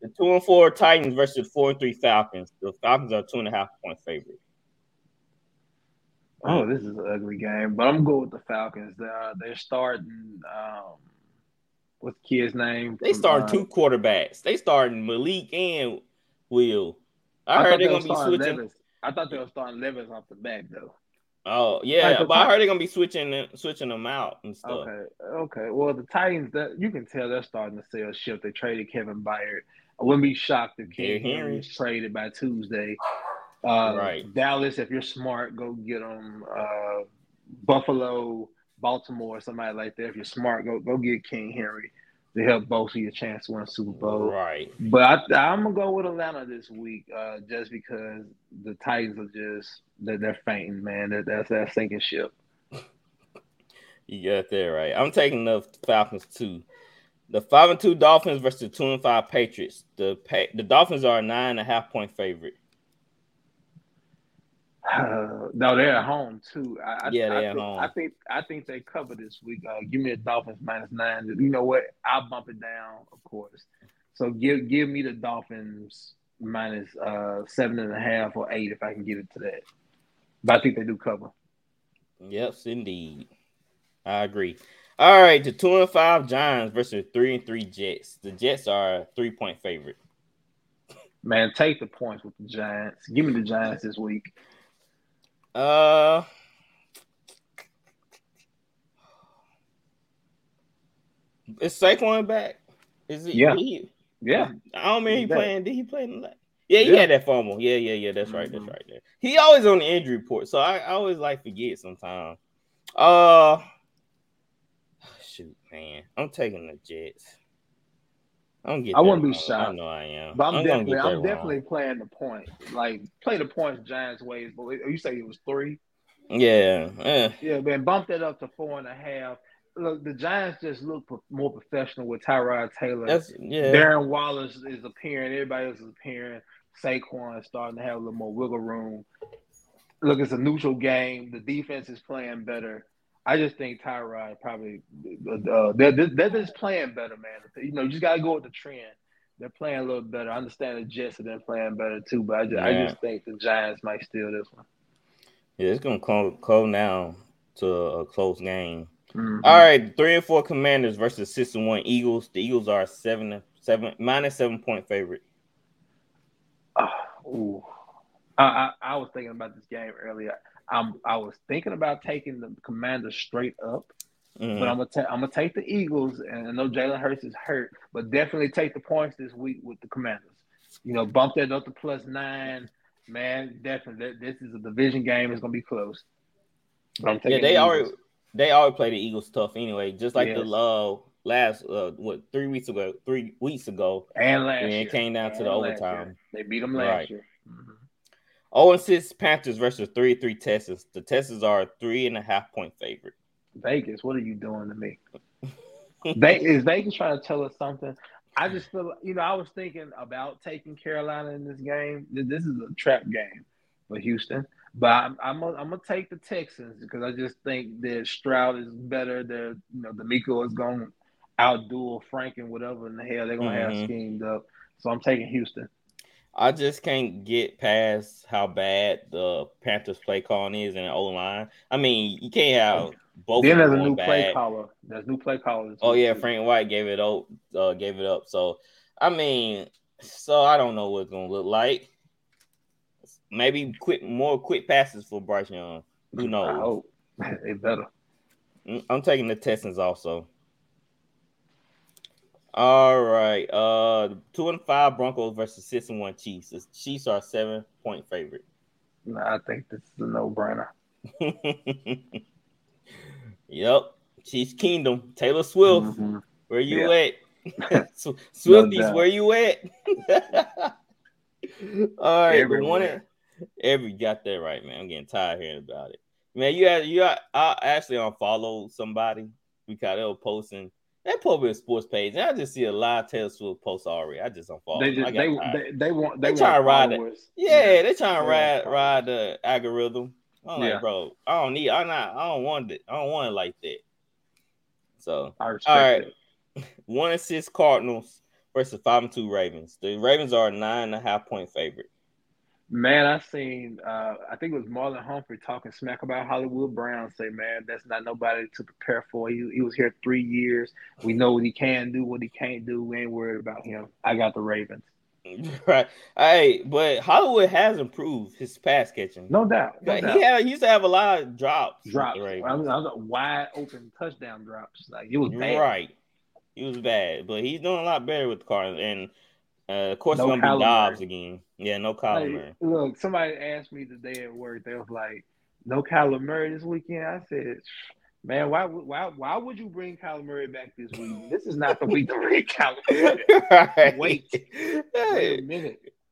the 2-4 Titans versus 4-3 Falcons. The Falcons are 2.5-point favorite. Oh, this is an ugly game, but I'm going with the Falcons. They're starting what's the kid's name? They starting two quarterbacks. They starting Malik and Will. I heard they're gonna be switching. Levis. I thought they were starting Levis off the back though. Oh yeah, like I heard they're gonna be switching them out and stuff. Okay. Well, the Titans, you can tell they're starting to sell ship. They traded Kevin Byard. I wouldn't be shocked if Kevin Henry is traded by Tuesday. Dallas, if you're smart, go get them. Buffalo, Baltimore, somebody like that. If you're smart, go get King Henry to help bolster your chance to win a Super Bowl. Right. But I'm gonna go with Atlanta this week, just because the Titans are just. They're fainting, man. That's sinking ship. You got that right. I'm taking the Falcons too. The 5-2 Dolphins versus the 2-5 Patriots. The Dolphins are a 9.5-point favorite. No, they're at home too. They're at home. I think they cover this week. Give me the Dolphins -9. You know what? I'll bump it down, of course. So give me the Dolphins -7.5 or 8 if I can get it to that. But I think they do cover. Yes, indeed. I agree. All right, the 2-5 Giants versus 3-3 Jets. The Jets are a 3-point favorite. Man, take the points with the Giants. Give me the Giants this week. Is Saquon back? Is it? Yeah. Yeah. I don't mean he's playing. Did he play in the last? Yeah, he had that fumble. Yeah. That's right. That's right there. He always on the injury report, so I always forget sometimes. Shoot, man. I'm taking the Jets. I wouldn't be shocked. I know I am. But I'm definitely playing the point. Like, play the points Giants ways, but you say it was 3? Yeah. Yeah, man. Bump that up to 4.5. Look, the Giants just look more professional with Tyrod Taylor. Darren Waller is appearing. Everybody else is appearing. Saquon is starting to have a little more wiggle room. Look, it's a neutral game. The defense is playing better. I just think Tyrod probably they're just playing better, man. You know, you just got to go with the trend. They're playing a little better. I understand the Jets have been playing better too, but I just think the Giants might steal this one. Yeah, it's going to come down to a close game. Mm-hmm. All right, 3-4 Commanders versus 6-1 Eagles. The Eagles are -7-point favorite. I was thinking about this game earlier. I was thinking about taking the Commanders straight up, but I'm gonna take the Eagles. And I know Jalen Hurts is hurt, but definitely take the points this week with the Commanders. You know, bump that up to +9. Man, definitely. This is a division game. It's going to be close. They already play the Eagles tough anyway, just like the last, three weeks ago. And last year. It came down to the overtime. They beat them last year. Mm-hmm. 0-6 Panthers versus 3-3 Texans. The Texans are a 3.5-point favorite. Vegas, what are you doing to me? Is Vegas trying to tell us something? I just feel, I was thinking about taking Carolina in this game. This is a trap game for Houston. But I'm gonna take the Texans because I just think that Stroud is better. Their D'Amico is gonna outduel Franken, whatever in the hell they're gonna have schemed up. So I'm taking Houston. I just can't get past how bad the Panthers play calling is in the O line. I mean, you can't have both. Then there's a new play caller. Oh yeah, Frank White gave it up. So I mean, I don't know what it's gonna look like. Maybe quick passes for Bryce Young. Who knows? I hope. It better. I'm taking the Texans also. All right. 2-5 Broncos versus 6-1 Chiefs. The Chiefs are a 7-point favorite. Nah, I think this is a no-brainer. Yep. Chiefs Kingdom. Taylor Swift. Mm-hmm. Where you at? Swifties, where you at? All right, got that right, man. I'm getting tired hearing about it, man. I actually unfollowed somebody because they were posting that probably a sports page, and I just see a lot of Taylor Swift posts already. I just unfollowed. They trying to ride the algorithm. I'm like, bro, I don't want it like that. So all right, 1-6 Cardinals versus 5-2 Ravens. The Ravens are a 9.5-point favorite. Man, I seen, I think it was Marlon Humphrey talking smack about Hollywood Brown, say, man, that's not nobody to prepare for. He was here 3 years. We know what he can do, what he can't do. We ain't worried about him. I got the Ravens. Right. Hey, but Hollywood has improved his pass catching. No doubt. He used to have a lot of drops. Wide open touchdown drops. Like, it was bad. Right. He was bad, but he's doing a lot better with the Cardinals. And, of course, it's going to be Dobbs again. Yeah, no Kyler Murray. Look, somebody asked me today at work. They was like, no Kyler Murray this weekend? I said, man, why would you bring Kyler Murray back this week? This is not the week to bring Kyler Murray back. Right. Wait a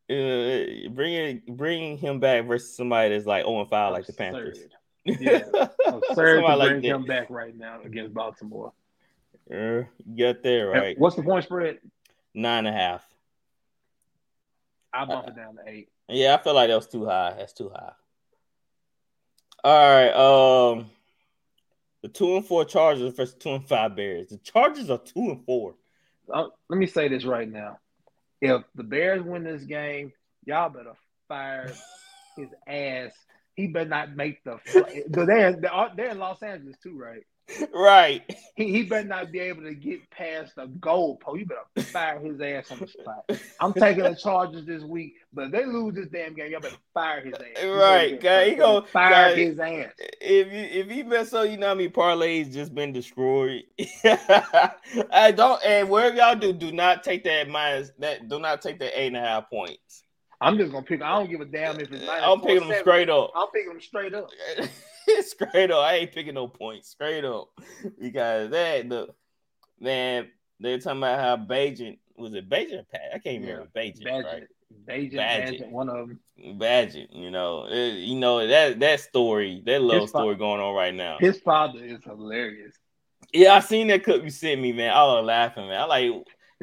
minute. Bringing him back versus somebody that's like 0-5 like the Panthers. Yeah, absurd to bring him back right now against Baltimore. You got there right. What's the point spread? 9.5. I bump it down to 8. Yeah, I feel like that was too high. That's too high. All right. The 2-4 Chargers versus 2-5 Bears. The Chargers are 2-4. Let me say this right now: if the Bears win this game, y'all better fire his ass. He better not make the. They're in Los Angeles too, right? Right. He better not be able to get past the goalpost. You better fire his ass on the spot. I'm taking the Chargers this week, but if they lose this damn game, y'all better fire his ass. Right, guy. He gonna fire his ass. If he mess up, you know how many parlays just been destroyed. I don't. And wherever y'all do not take that minus. That do not take that 8.5 points. I'm just gonna pick. I don't give a damn if it's minus. I'm picking them straight up. Straight up. I ain't picking no points. Straight up. Because they're talking about how Bajan was it Bajan or Pat? I can't remember. Bajan, one of them. Bajan, that story, that love story going on right now. His father is hilarious. Yeah, I seen that clip you sent me, man. I was laughing, man. I like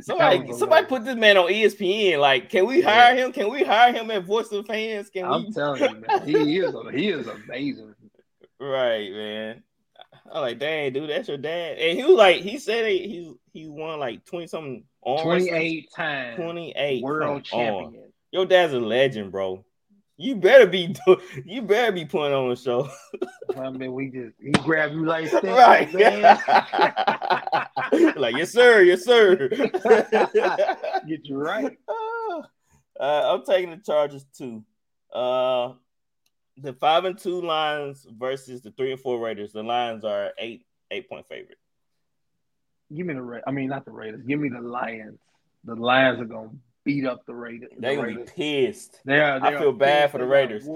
somebody put this man on ESPN. Like, can we hire him? Can we hire him at Voice of Fans? I'm telling you, man, he is amazing. Right, man. I like, dang, dude, that's your dad. And he was like, he said he won like 20-something. 28 times. 28 world champion. Your dad's a legend, bro. You better be putting on a show. I mean, he grabbed you like that, right, man. Like, yes, sir. Get you right. I'm taking the Chargers too. The 5-2 Lions versus the 3-4 Raiders. The Lions are 8-point favorite. Give me the Raiders. Give me the Lions. The Lions are gonna beat up the Raiders. They're going to be pissed. I feel bad for the Raiders.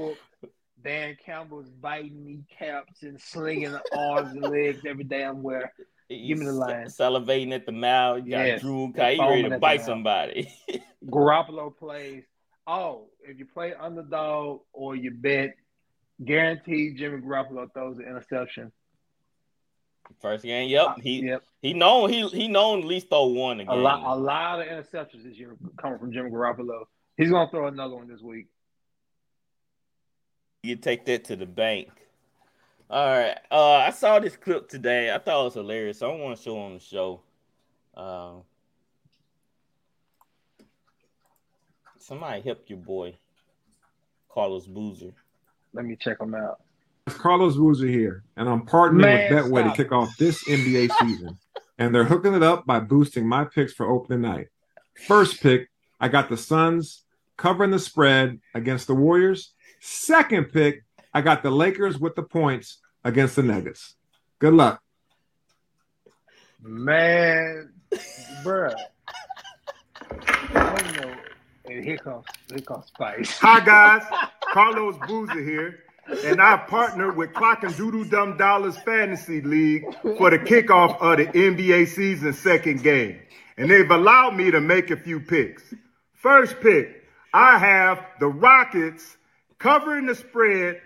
Dan Campbell's biting kneecaps and slinging the arms and legs every damn where. Give me the line. Salivating at the mouth. You got Drew Kai. He ready to bite somebody. Garoppolo plays. Oh, if you play underdog or you bet, guaranteed Jimmy Garoppolo throws an interception. First game, He known at least throw one again. A lot of interceptions this year coming from Jimmy Garoppolo. He's gonna throw another one this week. You take that to the bank. All right. I saw this clip today. I thought it was hilarious. So I want to show on the show. Somebody help your boy, Carlos Boozer. Let me check him out. Carlos Boozer here, and I'm partnering with Betway to kick off this NBA season. And they're hooking it up by boosting my picks for opening night. First pick, I got the Suns covering the spread against the Warriors. Second pick, I got the Lakers with the points against the Nuggets. Good luck. Man, bruh. I don't know. And here comes Spice. Hi, guys. Carlos Boozer here. And I partner with Clock and Doodle Dumb Dollars Fantasy League for the kickoff of the NBA season second game. And they've allowed me to make a few picks. First pick, I have the Rockets covering the spread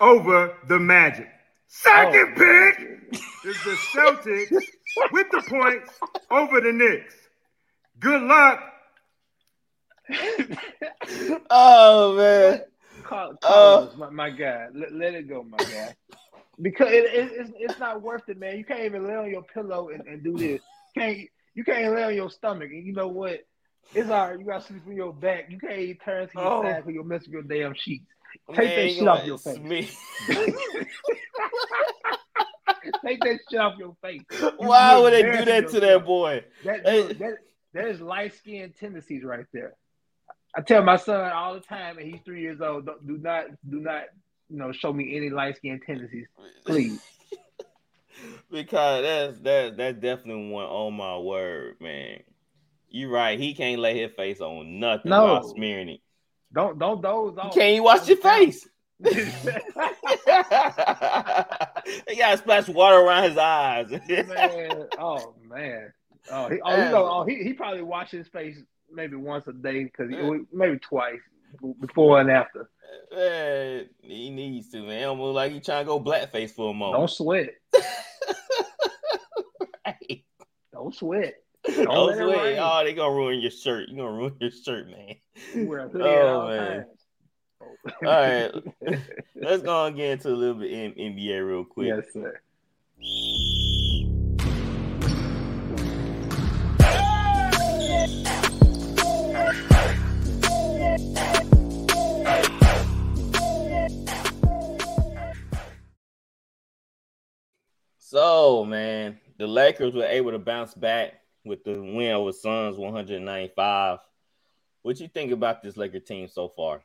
over the Magic. Second pick is the Celtics with the points over the Knicks. Good luck. Oh, man. Carlos, my guy, let it go, my guy. Because it's not worth it, man. You can't even lay on your pillow and do this. You can't lay on your stomach. And you know what? It's all right. You got to sleep on your back. You can't even turn to your side because you'll mess with your damn sheets. Take that shit off your face. Take that shit off your face. Why would they do that to that boy? That is light-skinned tendencies right there. I tell my son all the time, and he's 3 years old, do not, show me any light-skinned tendencies, please. Because that's definitely one on my word, man. You're right. He can't lay his face on nothing while smearing it. Don't doze off. You can't even wash your face. He got to splash water around his eyes. Man. Oh, man. Oh, he probably washes his face maybe once a day, because maybe twice, before and after. Man, he needs to, man. Almost like he trying to go blackface for a moment. Don't sweat. Right. Don't sweat. Don't sweat. Oh, they gonna ruin your shirt. You gonna ruin your shirt, man. You wear a hoodie all man. All right, let's go and get into a little bit NBA real quick. Yes, sir. So, man, the Lakers were able to bounce back with the win over Suns 195. What you think about this Laker team so far?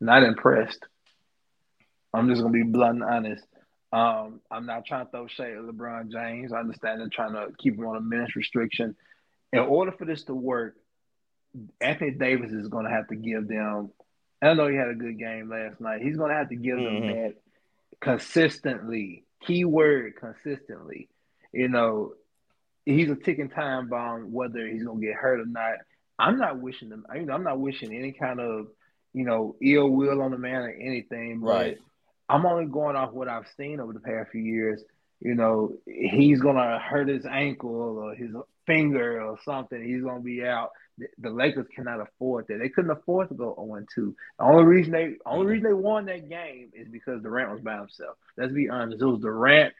Not impressed. I'm just going to be blunt and honest. I'm not trying to throw shade at LeBron James. I understand they're trying to keep him on a minutes restriction. In order for this to work, Anthony Davis is going to have to give them – I know he had a good game last night. He's going to have to give them that consistently. Keyword consistently. He's a ticking time bomb, whether he's gonna get hurt or not. I'm not wishing them. I'm not wishing any kind of ill will on the man or anything. Right. I'm only going off what I've seen over the past few years. He's gonna hurt his ankle or his finger or something. He's gonna be out. The Lakers cannot afford that. They couldn't afford to go 0-2. The only reason they won that game is because Durant was by himself. Let's be honest. It was Durant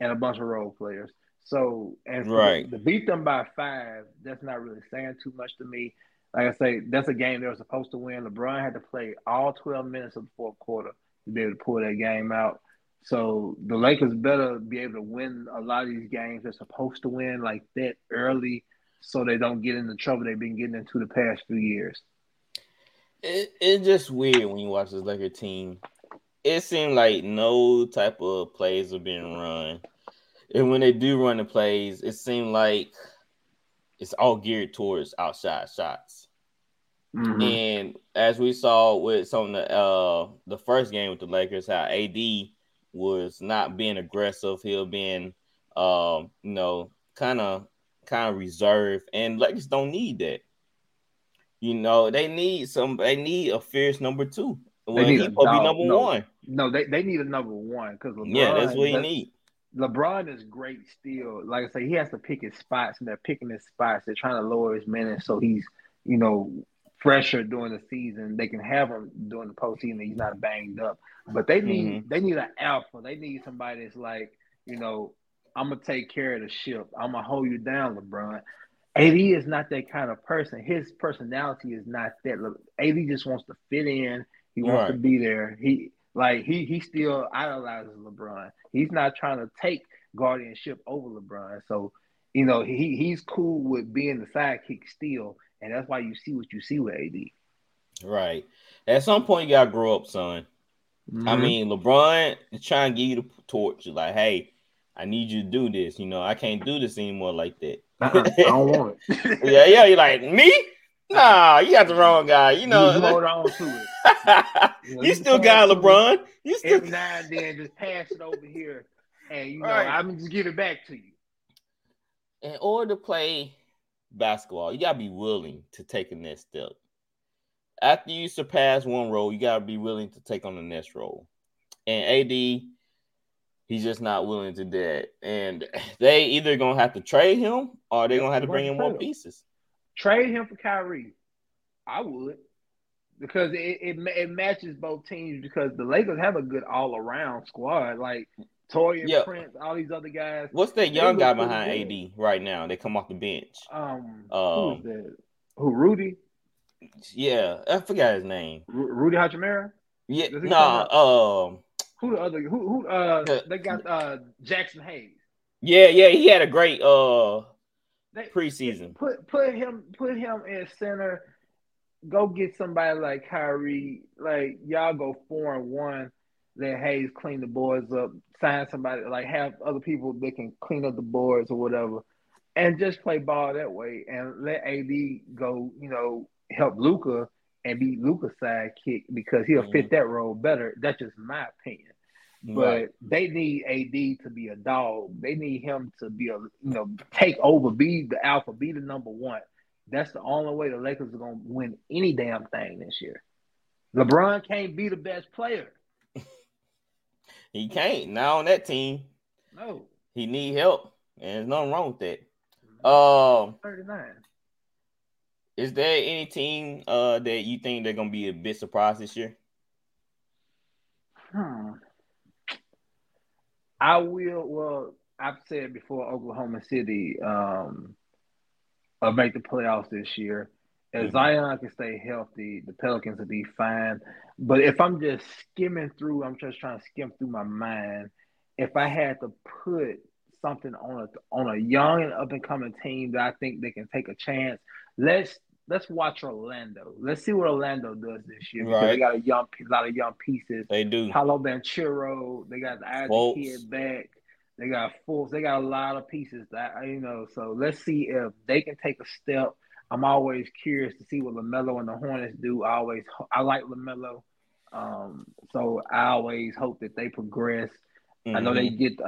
and a bunch of role players. So, and to beat them by 5, that's not really saying too much to me. Like I say, that's a game they were supposed to win. LeBron had to play all 12 minutes of the fourth quarter to be able to pull that game out. So the Lakers better be able to win a lot of these games they're supposed to win like that early, so they don't get into trouble they've been getting into the past few years. It's just weird when you watch this Laker team. It seems like no type of plays are being run. And when they do run the plays, it seems like it's all geared towards outside shots. Mm-hmm. And as we saw with some of the first game with the Lakers, how AD was not being aggressive, he'll being kind of reserved, and Lakers don't need that. You know, they need a fierce number two. Well, he'll be number one. No, they need a number one because LeBron. Yeah, that's what he needs. LeBron is great still. Like I say, he has to pick his spots, and they're picking his spots. They're trying to lower his minutes so he's, you know, fresher during the season. They can have him during the postseason. He's not banged up. But they need an alpha. They need somebody that's like, you know, I'm going to take care of the ship. I'm going to hold you down, LeBron. AD is not that kind of person. His personality is not that. AD just wants to fit in. He wants to be there. He still idolizes LeBron. He's not trying to take guardianship over LeBron. So, you know, he's cool with being the sidekick still, and that's why you see what you see with AD. Right. At some point, you got to grow up, son. Mm-hmm. I mean, LeBron is trying to give you the torch. Like, hey, I need you to do this. You know, I can't do this anymore like that. I don't want it. Yeah, you're like, me? Nah, you got the wrong guy. You know, you hold on to it. You still got LeBron. You still every now and then just pass it over here, and you know I'm just give it back to you. In order to play basketball, you gotta be willing to take the next step. After you surpass one role, you gotta be willing to take on the next role. And AD, he's just not willing to do that. And they either gonna have to trade him, or they're gonna have to bring in more pieces. Trade him for Kyrie. I would. Because it matches both teams, because the Lakers have a good all-around squad. Like Torian Prince, all these other guys. What's that young guy behind AD right now? They come off the bench. Who is that? Who, Rudy? Yeah, I forgot his name. Rudy Hachimura? Yeah, who the other? Who they got Jackson Hayes. Yeah, he had a great preseason. Put him in center. Go get somebody like Kyrie. Like, y'all go 4-1. Let Hayes clean the boards up. Sign somebody. Like, have other people that can clean up the boards or whatever. And just play ball that way. And let AD go, you know, help Luka and be Luka's sidekick because he'll fit that role better. That's just my opinion. Right. But they need AD to be a dog. They need him to be a, you know, take over, be the alpha, be the number one. That's the only way the Lakers are going to win any damn thing this year. LeBron can't be the best player. He can't. Not on that team. No. He need help, and there's nothing wrong with that. 39. Is there any team that you think they're going to be a bit surprised this year? I've said before, Oklahoma City make the playoffs this year. If Zion can stay healthy, the Pelicans will be fine. But if I'm just skimming through, I'm just trying to skim through my mind. If I had to put something on a young and up and coming team that I think they can take a chance, let's watch Orlando. Let's see what Orlando does this year. Right. They got a lot of young pieces. They do. Paolo Banchero. They got the kid back. They got Fultz. They got a lot of pieces that, you know, so let's see if they can take a step. I'm always curious to see what LaMelo and the Hornets do. I like LaMelo. So I always hope that they progress. Mm-hmm. I know they get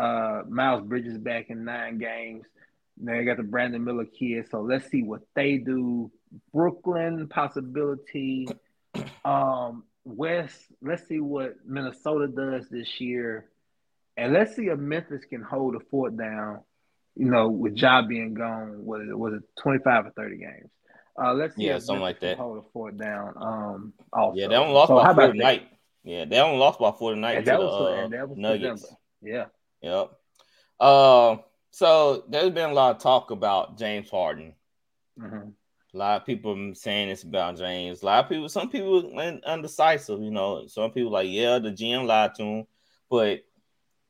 Miles Bridges back in 9 games. They got the Brandon Miller kid. So let's see what they do. Brooklyn possibility. West, let's see what Minnesota does this year. And let's see if Memphis can hold the fort down, you know, with Ja being gone. Was it 25 or 30 games? Let's see if something Memphis like that. Can hold the fort down. Also. Yeah, they only lost by 4 tonight. Yeah, they only lost by 4 tonight to the Nuggets. Yeah. Yep. So there's been a lot of talk about James Harden. Mm-hmm. A lot of people saying this about James. A lot of people, some people undecisive, you know. Some people like, yeah, the GM lied to him, but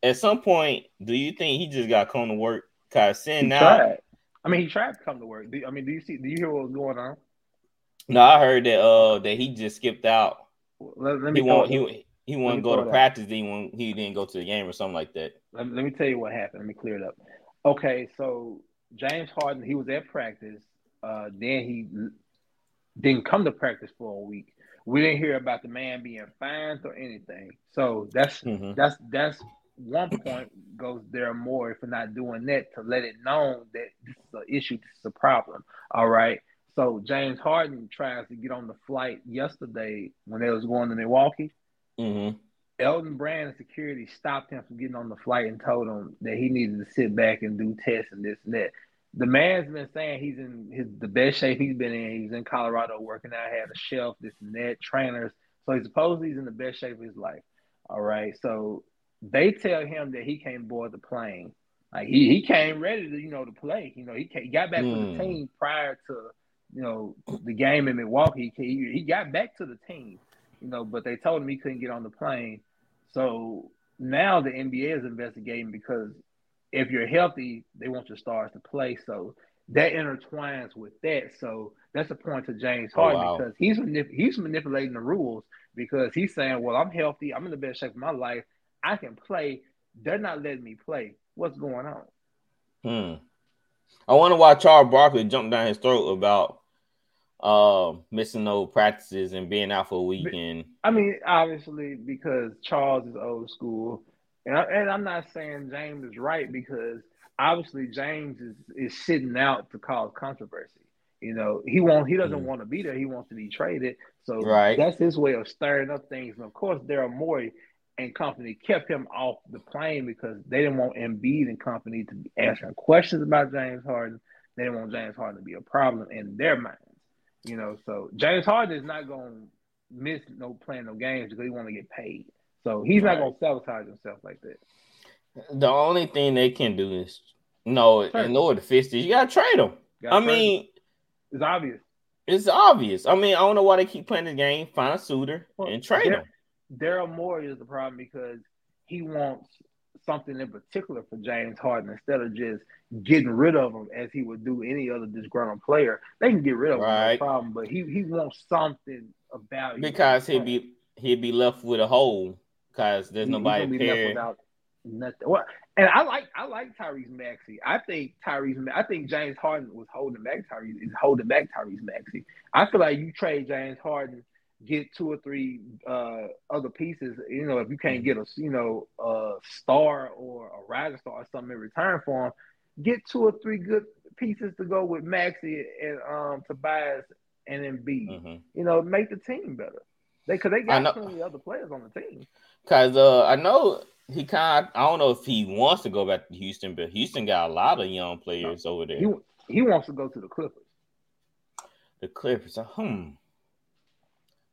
at some point, do you think he just got to come to work? Cause seeing now, I mean, he tried to come to work. Do you hear what was going on? No, I heard that he just skipped out. He won't go to practice. He didn't go to the game or something like that. Let me tell you what happened. Let me clear it up. Okay, so James Harden, he was at practice. Then he didn't come to practice for a week. We didn't hear about the man being fined or anything. So that's one point goes there more if we're not doing that to let it known that this is an issue, this is a problem. All right. So James Harden tries to get on the flight yesterday when they was going to Milwaukee. Mm-hmm. Elton Brand and security stopped him from getting on the flight and told him that he needed to sit back and do tests and this and that. The man's been saying he's in the best shape he's been in. He's in Colorado working out, had a shelf, this and that, trainers. So he supposedly he's in the best shape of his life. All right. So they tell him that he can't board the plane. Like he came ready to, to play. He got back to the team prior to, the game in Milwaukee. He got back to the team, but they told him he couldn't get on the plane. So now the NBA is investigating because if you're healthy, they want your stars to play. So that intertwines with that. So that's a point to James Harden because he's manipulating the rules because he's saying, well, I'm healthy. I'm in the best shape of my life. I can play. They're not letting me play. What's going on? I wonder why Charles Barkley jumped down his throat about missing no practices and being out for a weekend. I mean, obviously, because Charles is old school. And I'm not saying James is right because obviously James is sitting out to cause controversy. He doesn't want to be there. He wants to be traded. So that's his way of stirring up things. And of course, Daryl Morey and company kept him off the plane because they didn't want Embiid and company to be answering questions about James Harden. They didn't want James Harden to be a problem in their minds. So James Harden is not going to miss playing no games because he want to get paid. So he's not going to sabotage himself like that. The only thing they can do is, in order to fix this, you got to trade him. It's obvious. I don't know why they keep playing the game. Find a suitor and trade him. Daryl Morey is the problem because he wants something in particular for James Harden instead of just getting rid of him as he would do any other disgruntled player. They can get rid of him, no problem, but he wants something about him. Because he'd be left with a hole. Because there's nobody there. Without nothing. Well, and I like Tyrese Maxey. I think James Harden was holding back Tyrese Maxey. I feel like you trade James Harden, get two or three other pieces. If you can't get a star or a rising star or something in return for him, get two or three good pieces to go with Maxey and Tobias and Embiid. Mm-hmm. Make the team better. Because they got so many other players on the team. Because I know he I don't know if he wants to go back to Houston, but Houston got a lot of young players over there. He wants to go to the Clippers. The Clippers. I don't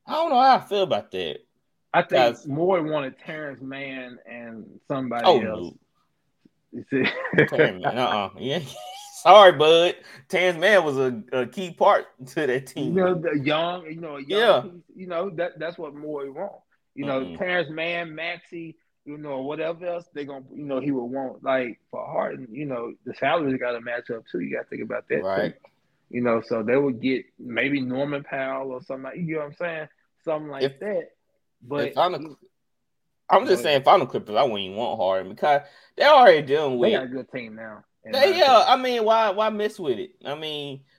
know how I feel about that. I think Moore wanted Terrence Mann and somebody else. No. Terrence Mann, yeah. Sorry, bud. Terrence Mann was a key part to that team. That's what Morey wants. Terrence Mann, Maxey, whatever else they're gonna, he would want. Like for Harden, the salaries got to match up too. You got to think about that, too. So they would get maybe Norman Powell or something. You know what I'm saying? Something like that. But I'm just saying, if I'm the Clippers, I wouldn't even want Harden because they're already dealing with. They got a good team now. Why mess with it?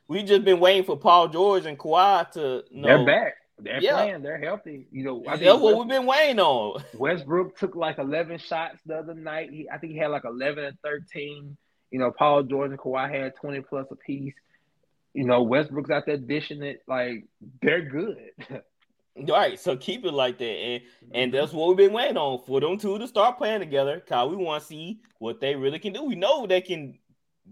We just been waiting for Paul George and Kawhi to. They're back. They're playing. They're healthy. That's what we've been waiting on. Westbrook took like 11 shots the other night. I think he had like 11 and 13. Paul George and Kawhi had 20 plus a piece. Westbrook's out there dishing it. Like they're good. Right, so keep it like that, and that's what we've been waiting on for them two to start playing together. Kyle, we want to see what they really can do. We know they can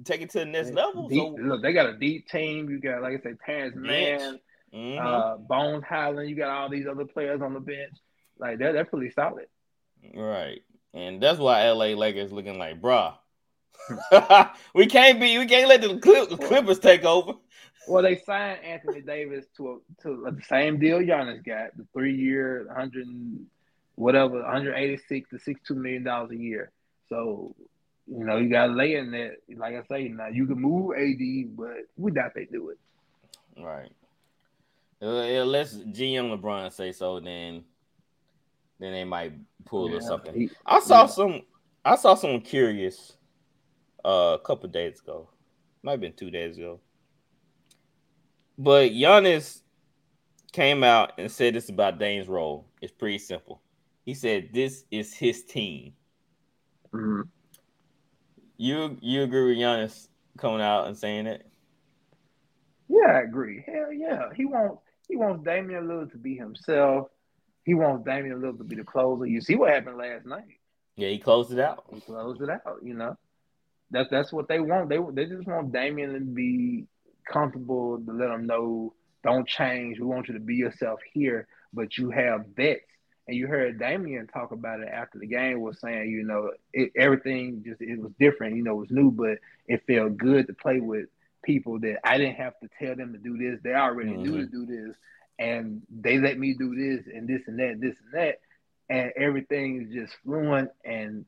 take it to the next level. They got a deep team. You got, like I said, Terrence Mann, Bones Highland. You got all these other players on the bench. Like they're pretty solid. Right, and that's why LA Lakers looking like bruh. We can't let the Clippers take over. Well, they signed Anthony Davis to the same deal Giannis got, the 3-year, $186 to $62 million a year. So, you got to lay in that. Like I say, now you can move AD, but we doubt they do it. Right. Unless GM LeBron say so, then they might pull or something. I saw someone curious a couple days ago. Might have been 2 days ago. But Giannis came out and said this about Dane's role. It's pretty simple. He said, this is his team. Mm-hmm. You agree with Giannis coming out and saying it? Yeah, I agree. Hell yeah. He wants Damian Lillard to be himself. He wants Damian Lillard to be the closer. You see what happened last night. Yeah, he closed it out. You know, that's what they want. They just want Damian to be comfortable, to let him know, don't change. We want you to be yourself here, but you have vets. And you heard Damian talk about it after the game, was saying, you know, everything was different. You know, it was new, but it felt good to play with people that I didn't have to tell them to do this. They already knew to do this, and they let me do this and this and that, and everything is just fluent, and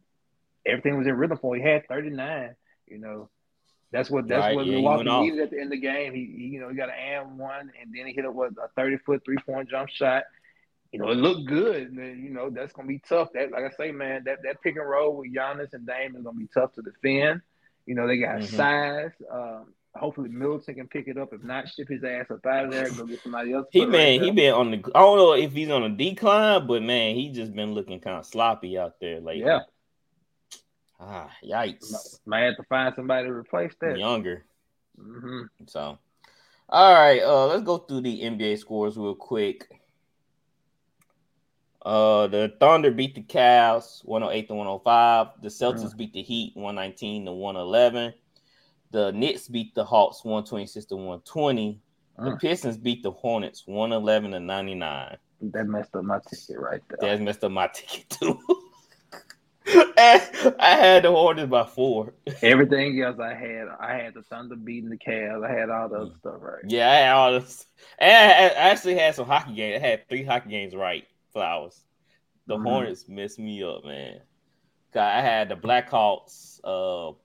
everything was in rhythm for him. He had 39. You know, that's what Milwaukee needed at the end of the game. He got an and one, and then he hit up with a 30-foot 3-point jump shot. You know, it looked good. And, you know, that's going to be tough. That, like I say, man, that pick and roll with Giannis and Dame is going to be tough to defend. You know, they got size. Hopefully Middleton can pick it up. If not, ship his ass up out of there and go get somebody else. I don't know if he's on a decline, but, man, he just been looking kind of sloppy out there lately. Yeah. Ah, yikes. Might have to find somebody to replace that. Younger. Mm-hmm. So, all right, let's go through the NBA scores real quick. The Thunder beat the Cavs 108-105. The Celtics beat the Heat 119-111. The Knicks beat the Hawks 126-120. The Pistons beat the Hornets 111-99. That messed up my ticket right there. That messed up my ticket too. I had the Hornets by 4. Everything else I had the Thunder beating the Cavs. I had all the other stuff right. Yeah, I had all this. I actually had some hockey games. I had 3 hockey games right. Flowers. The Hornets messed me up, man. I had the Blackhawks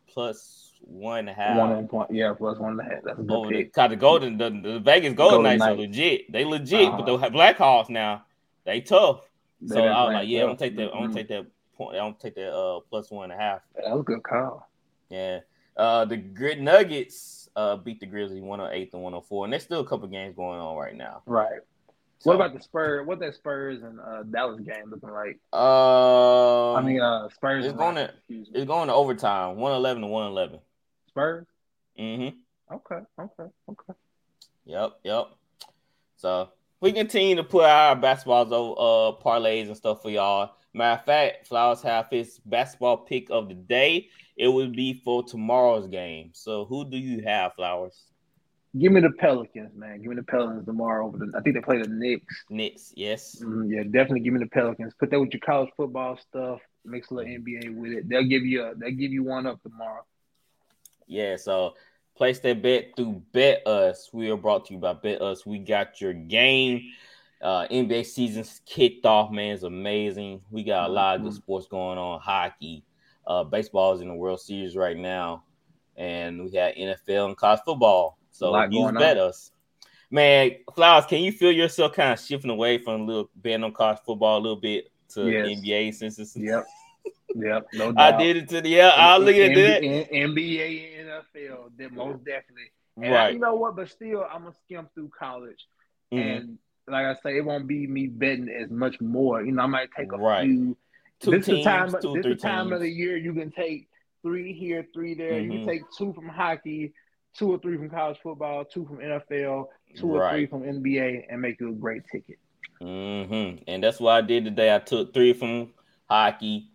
plus 1.5. Plus 1.5. That's a good pick. The Vegas Golden Knights are legit. They legit, but the Blackhawks now, they tough. So I was like, yeah, I'm gonna take that plus 1.5. That was a good call. Yeah. The Grit Nuggets beat the Grizzlies 108-104, and there's still a couple games going on right now. Right. So, what about the Spurs? What that Spurs and Dallas game looking like? Spurs. It's going to overtime, 111-111. Spurs. Mm-hmm. Okay. Yep. So we continue to put our basketballs parlays and stuff for y'all. Matter of fact, Flowers have his basketball pick of the day. It would be for tomorrow's game. So who do you have, Flowers? Give me the Pelicans, man. Give me the Pelicans tomorrow. I think they play the Knicks. Knicks, yes. Yeah, definitely give me the Pelicans. Put that with your college football stuff. Mix a little NBA with it. They'll give you one up tomorrow. Yeah, so place that bet through Bet Us. We are brought to you by Bet Us. We got your game. NBA season's kicked off, man. It's amazing. We got a lot of good sports going on. Hockey. Baseball is in the World Series right now. And we got NFL and college football. So you bet us. Man, Flowers, can you feel yourself kind of shifting away from a little betting on college football a little bit to NBA since it's... Yep, no doubt. I did it to the... Yeah, I'll look at that. NBA and NFL, they're most definitely. And right. You know what? But still, I'm going to skim through college. Mm-hmm. And like I say, it won't be me betting as much more. You know, I might take a few... This is the time of the year you can take 3 here, 3 there. Mm-hmm. You can take 2 from hockey... 2 or 3 from college football, 2 from NFL, 2 or 3 from NBA, and make you a great ticket. Mm-hmm. And that's what I did today. I took 3 from hockey.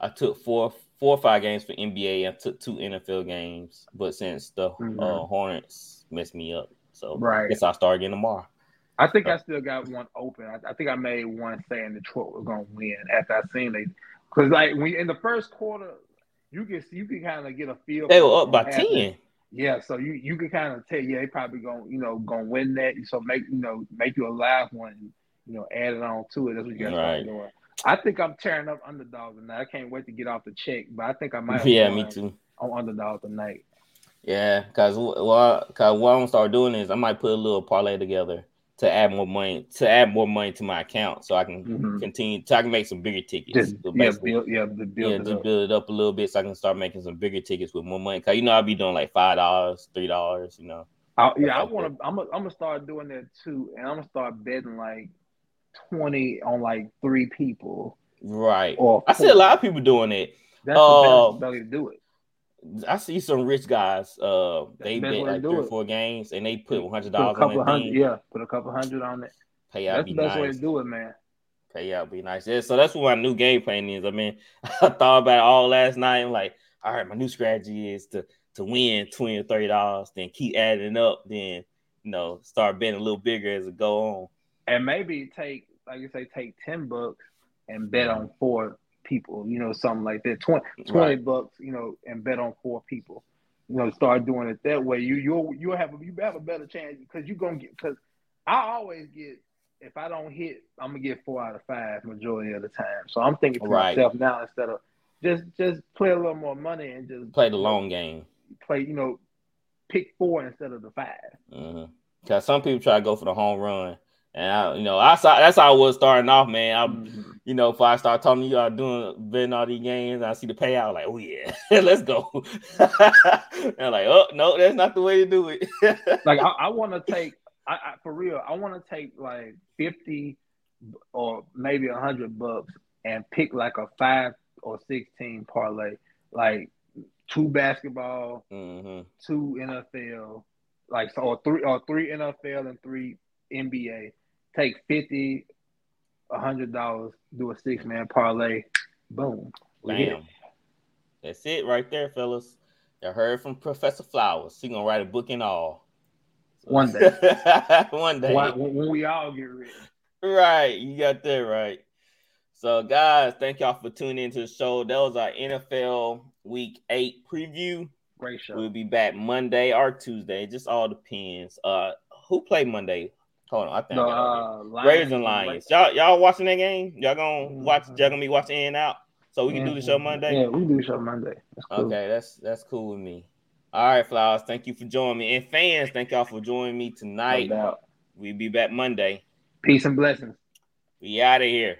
I took 4 or 5 games for NBA. I took 2 NFL games. But since the Hornets messed me up, so I guess I'll start again tomorrow. I think I still got one open. I think I made one saying Detroit was going to win after I seen it. Because like when in the first quarter, you can kind of get a feel. They were up by 10. Yeah, so you can kind of tell, they probably gonna win that. So make you a live one, add it on to it. That's what you gotta start doing. I think I'm tearing up underdog tonight. I can't wait to get off the check, but I think I might. Yeah, me too. On underdog tonight. Yeah, cause what I'm gonna start doing is I might put a little parlay together to add more money to my account, so I can continue. So I can make some bigger tickets. Build it up a little bit, so I can start making some bigger tickets with more money. Cause I'll be doing like $5, $3. I want to. I'm gonna start doing that too, and I'm gonna start betting like 20 on like 3 people. Right. Or 4. I see a lot of people doing it. That's the best way to do it. I see some rich guys. They bet like 3 or 4 games, and they put $100 on that team. Yeah, put a couple $100 on it. Payout. That's the best way to do it, man. Payout be nice. Yeah, so that's what my new game plan is. I mean, I thought about it all last night. I'm like, all right, my new strategy is to win $20 or $30, then keep adding up, then start betting a little bigger as it go on. And maybe take $10 and bet on 4 people, something like that. $20 bucks, and bet on 4 people. Start doing it that way. You'll have a better chance because because I always get, if I don't hit, I'm gonna get 4 out of 5 majority of the time. So I'm thinking to myself now, instead of just play a little more money and just play the long game. Play, pick 4 instead of the 5. Mm-hmm. Cause some people try to go for the home run, and I saw that's how I was starting off, man. Before I start talking to you, I'm betting all these games. I see the payout, like, oh yeah, let's go. And I'm like, oh no, that's not the way to do it. Like I want to take, I for real, I want to take like 50 or maybe $100 and pick like a 5 or 16 parlay, like 2 basketball, 2 NFL, like so, or three NFL and 3 NBA. Take $50, $100, do a 6-man parlay, boom. Bam. That's it right there, fellas. You heard from Professor Flowers. He's gonna write a book and all. One day. One day. When we all get rich. Right. You got that right. So, guys, thank y'all for tuning into the show. That was our NFL Week 8 preview. Great show. We'll be back Monday or Tuesday. It just all depends. Who played Monday? Hold on. I think Ravens and Lions. Y'all watching that game? Y'all gonna watch? Y'all gonna be watching in and out? So we can do the show Monday? Yeah, we can do the show Monday. That's cool. Okay, that's cool with me. All right, Flowers, thank you for joining me. And fans, thank y'all for joining me tonight. No doubt. We'll be back Monday. Peace and blessings. We out of here.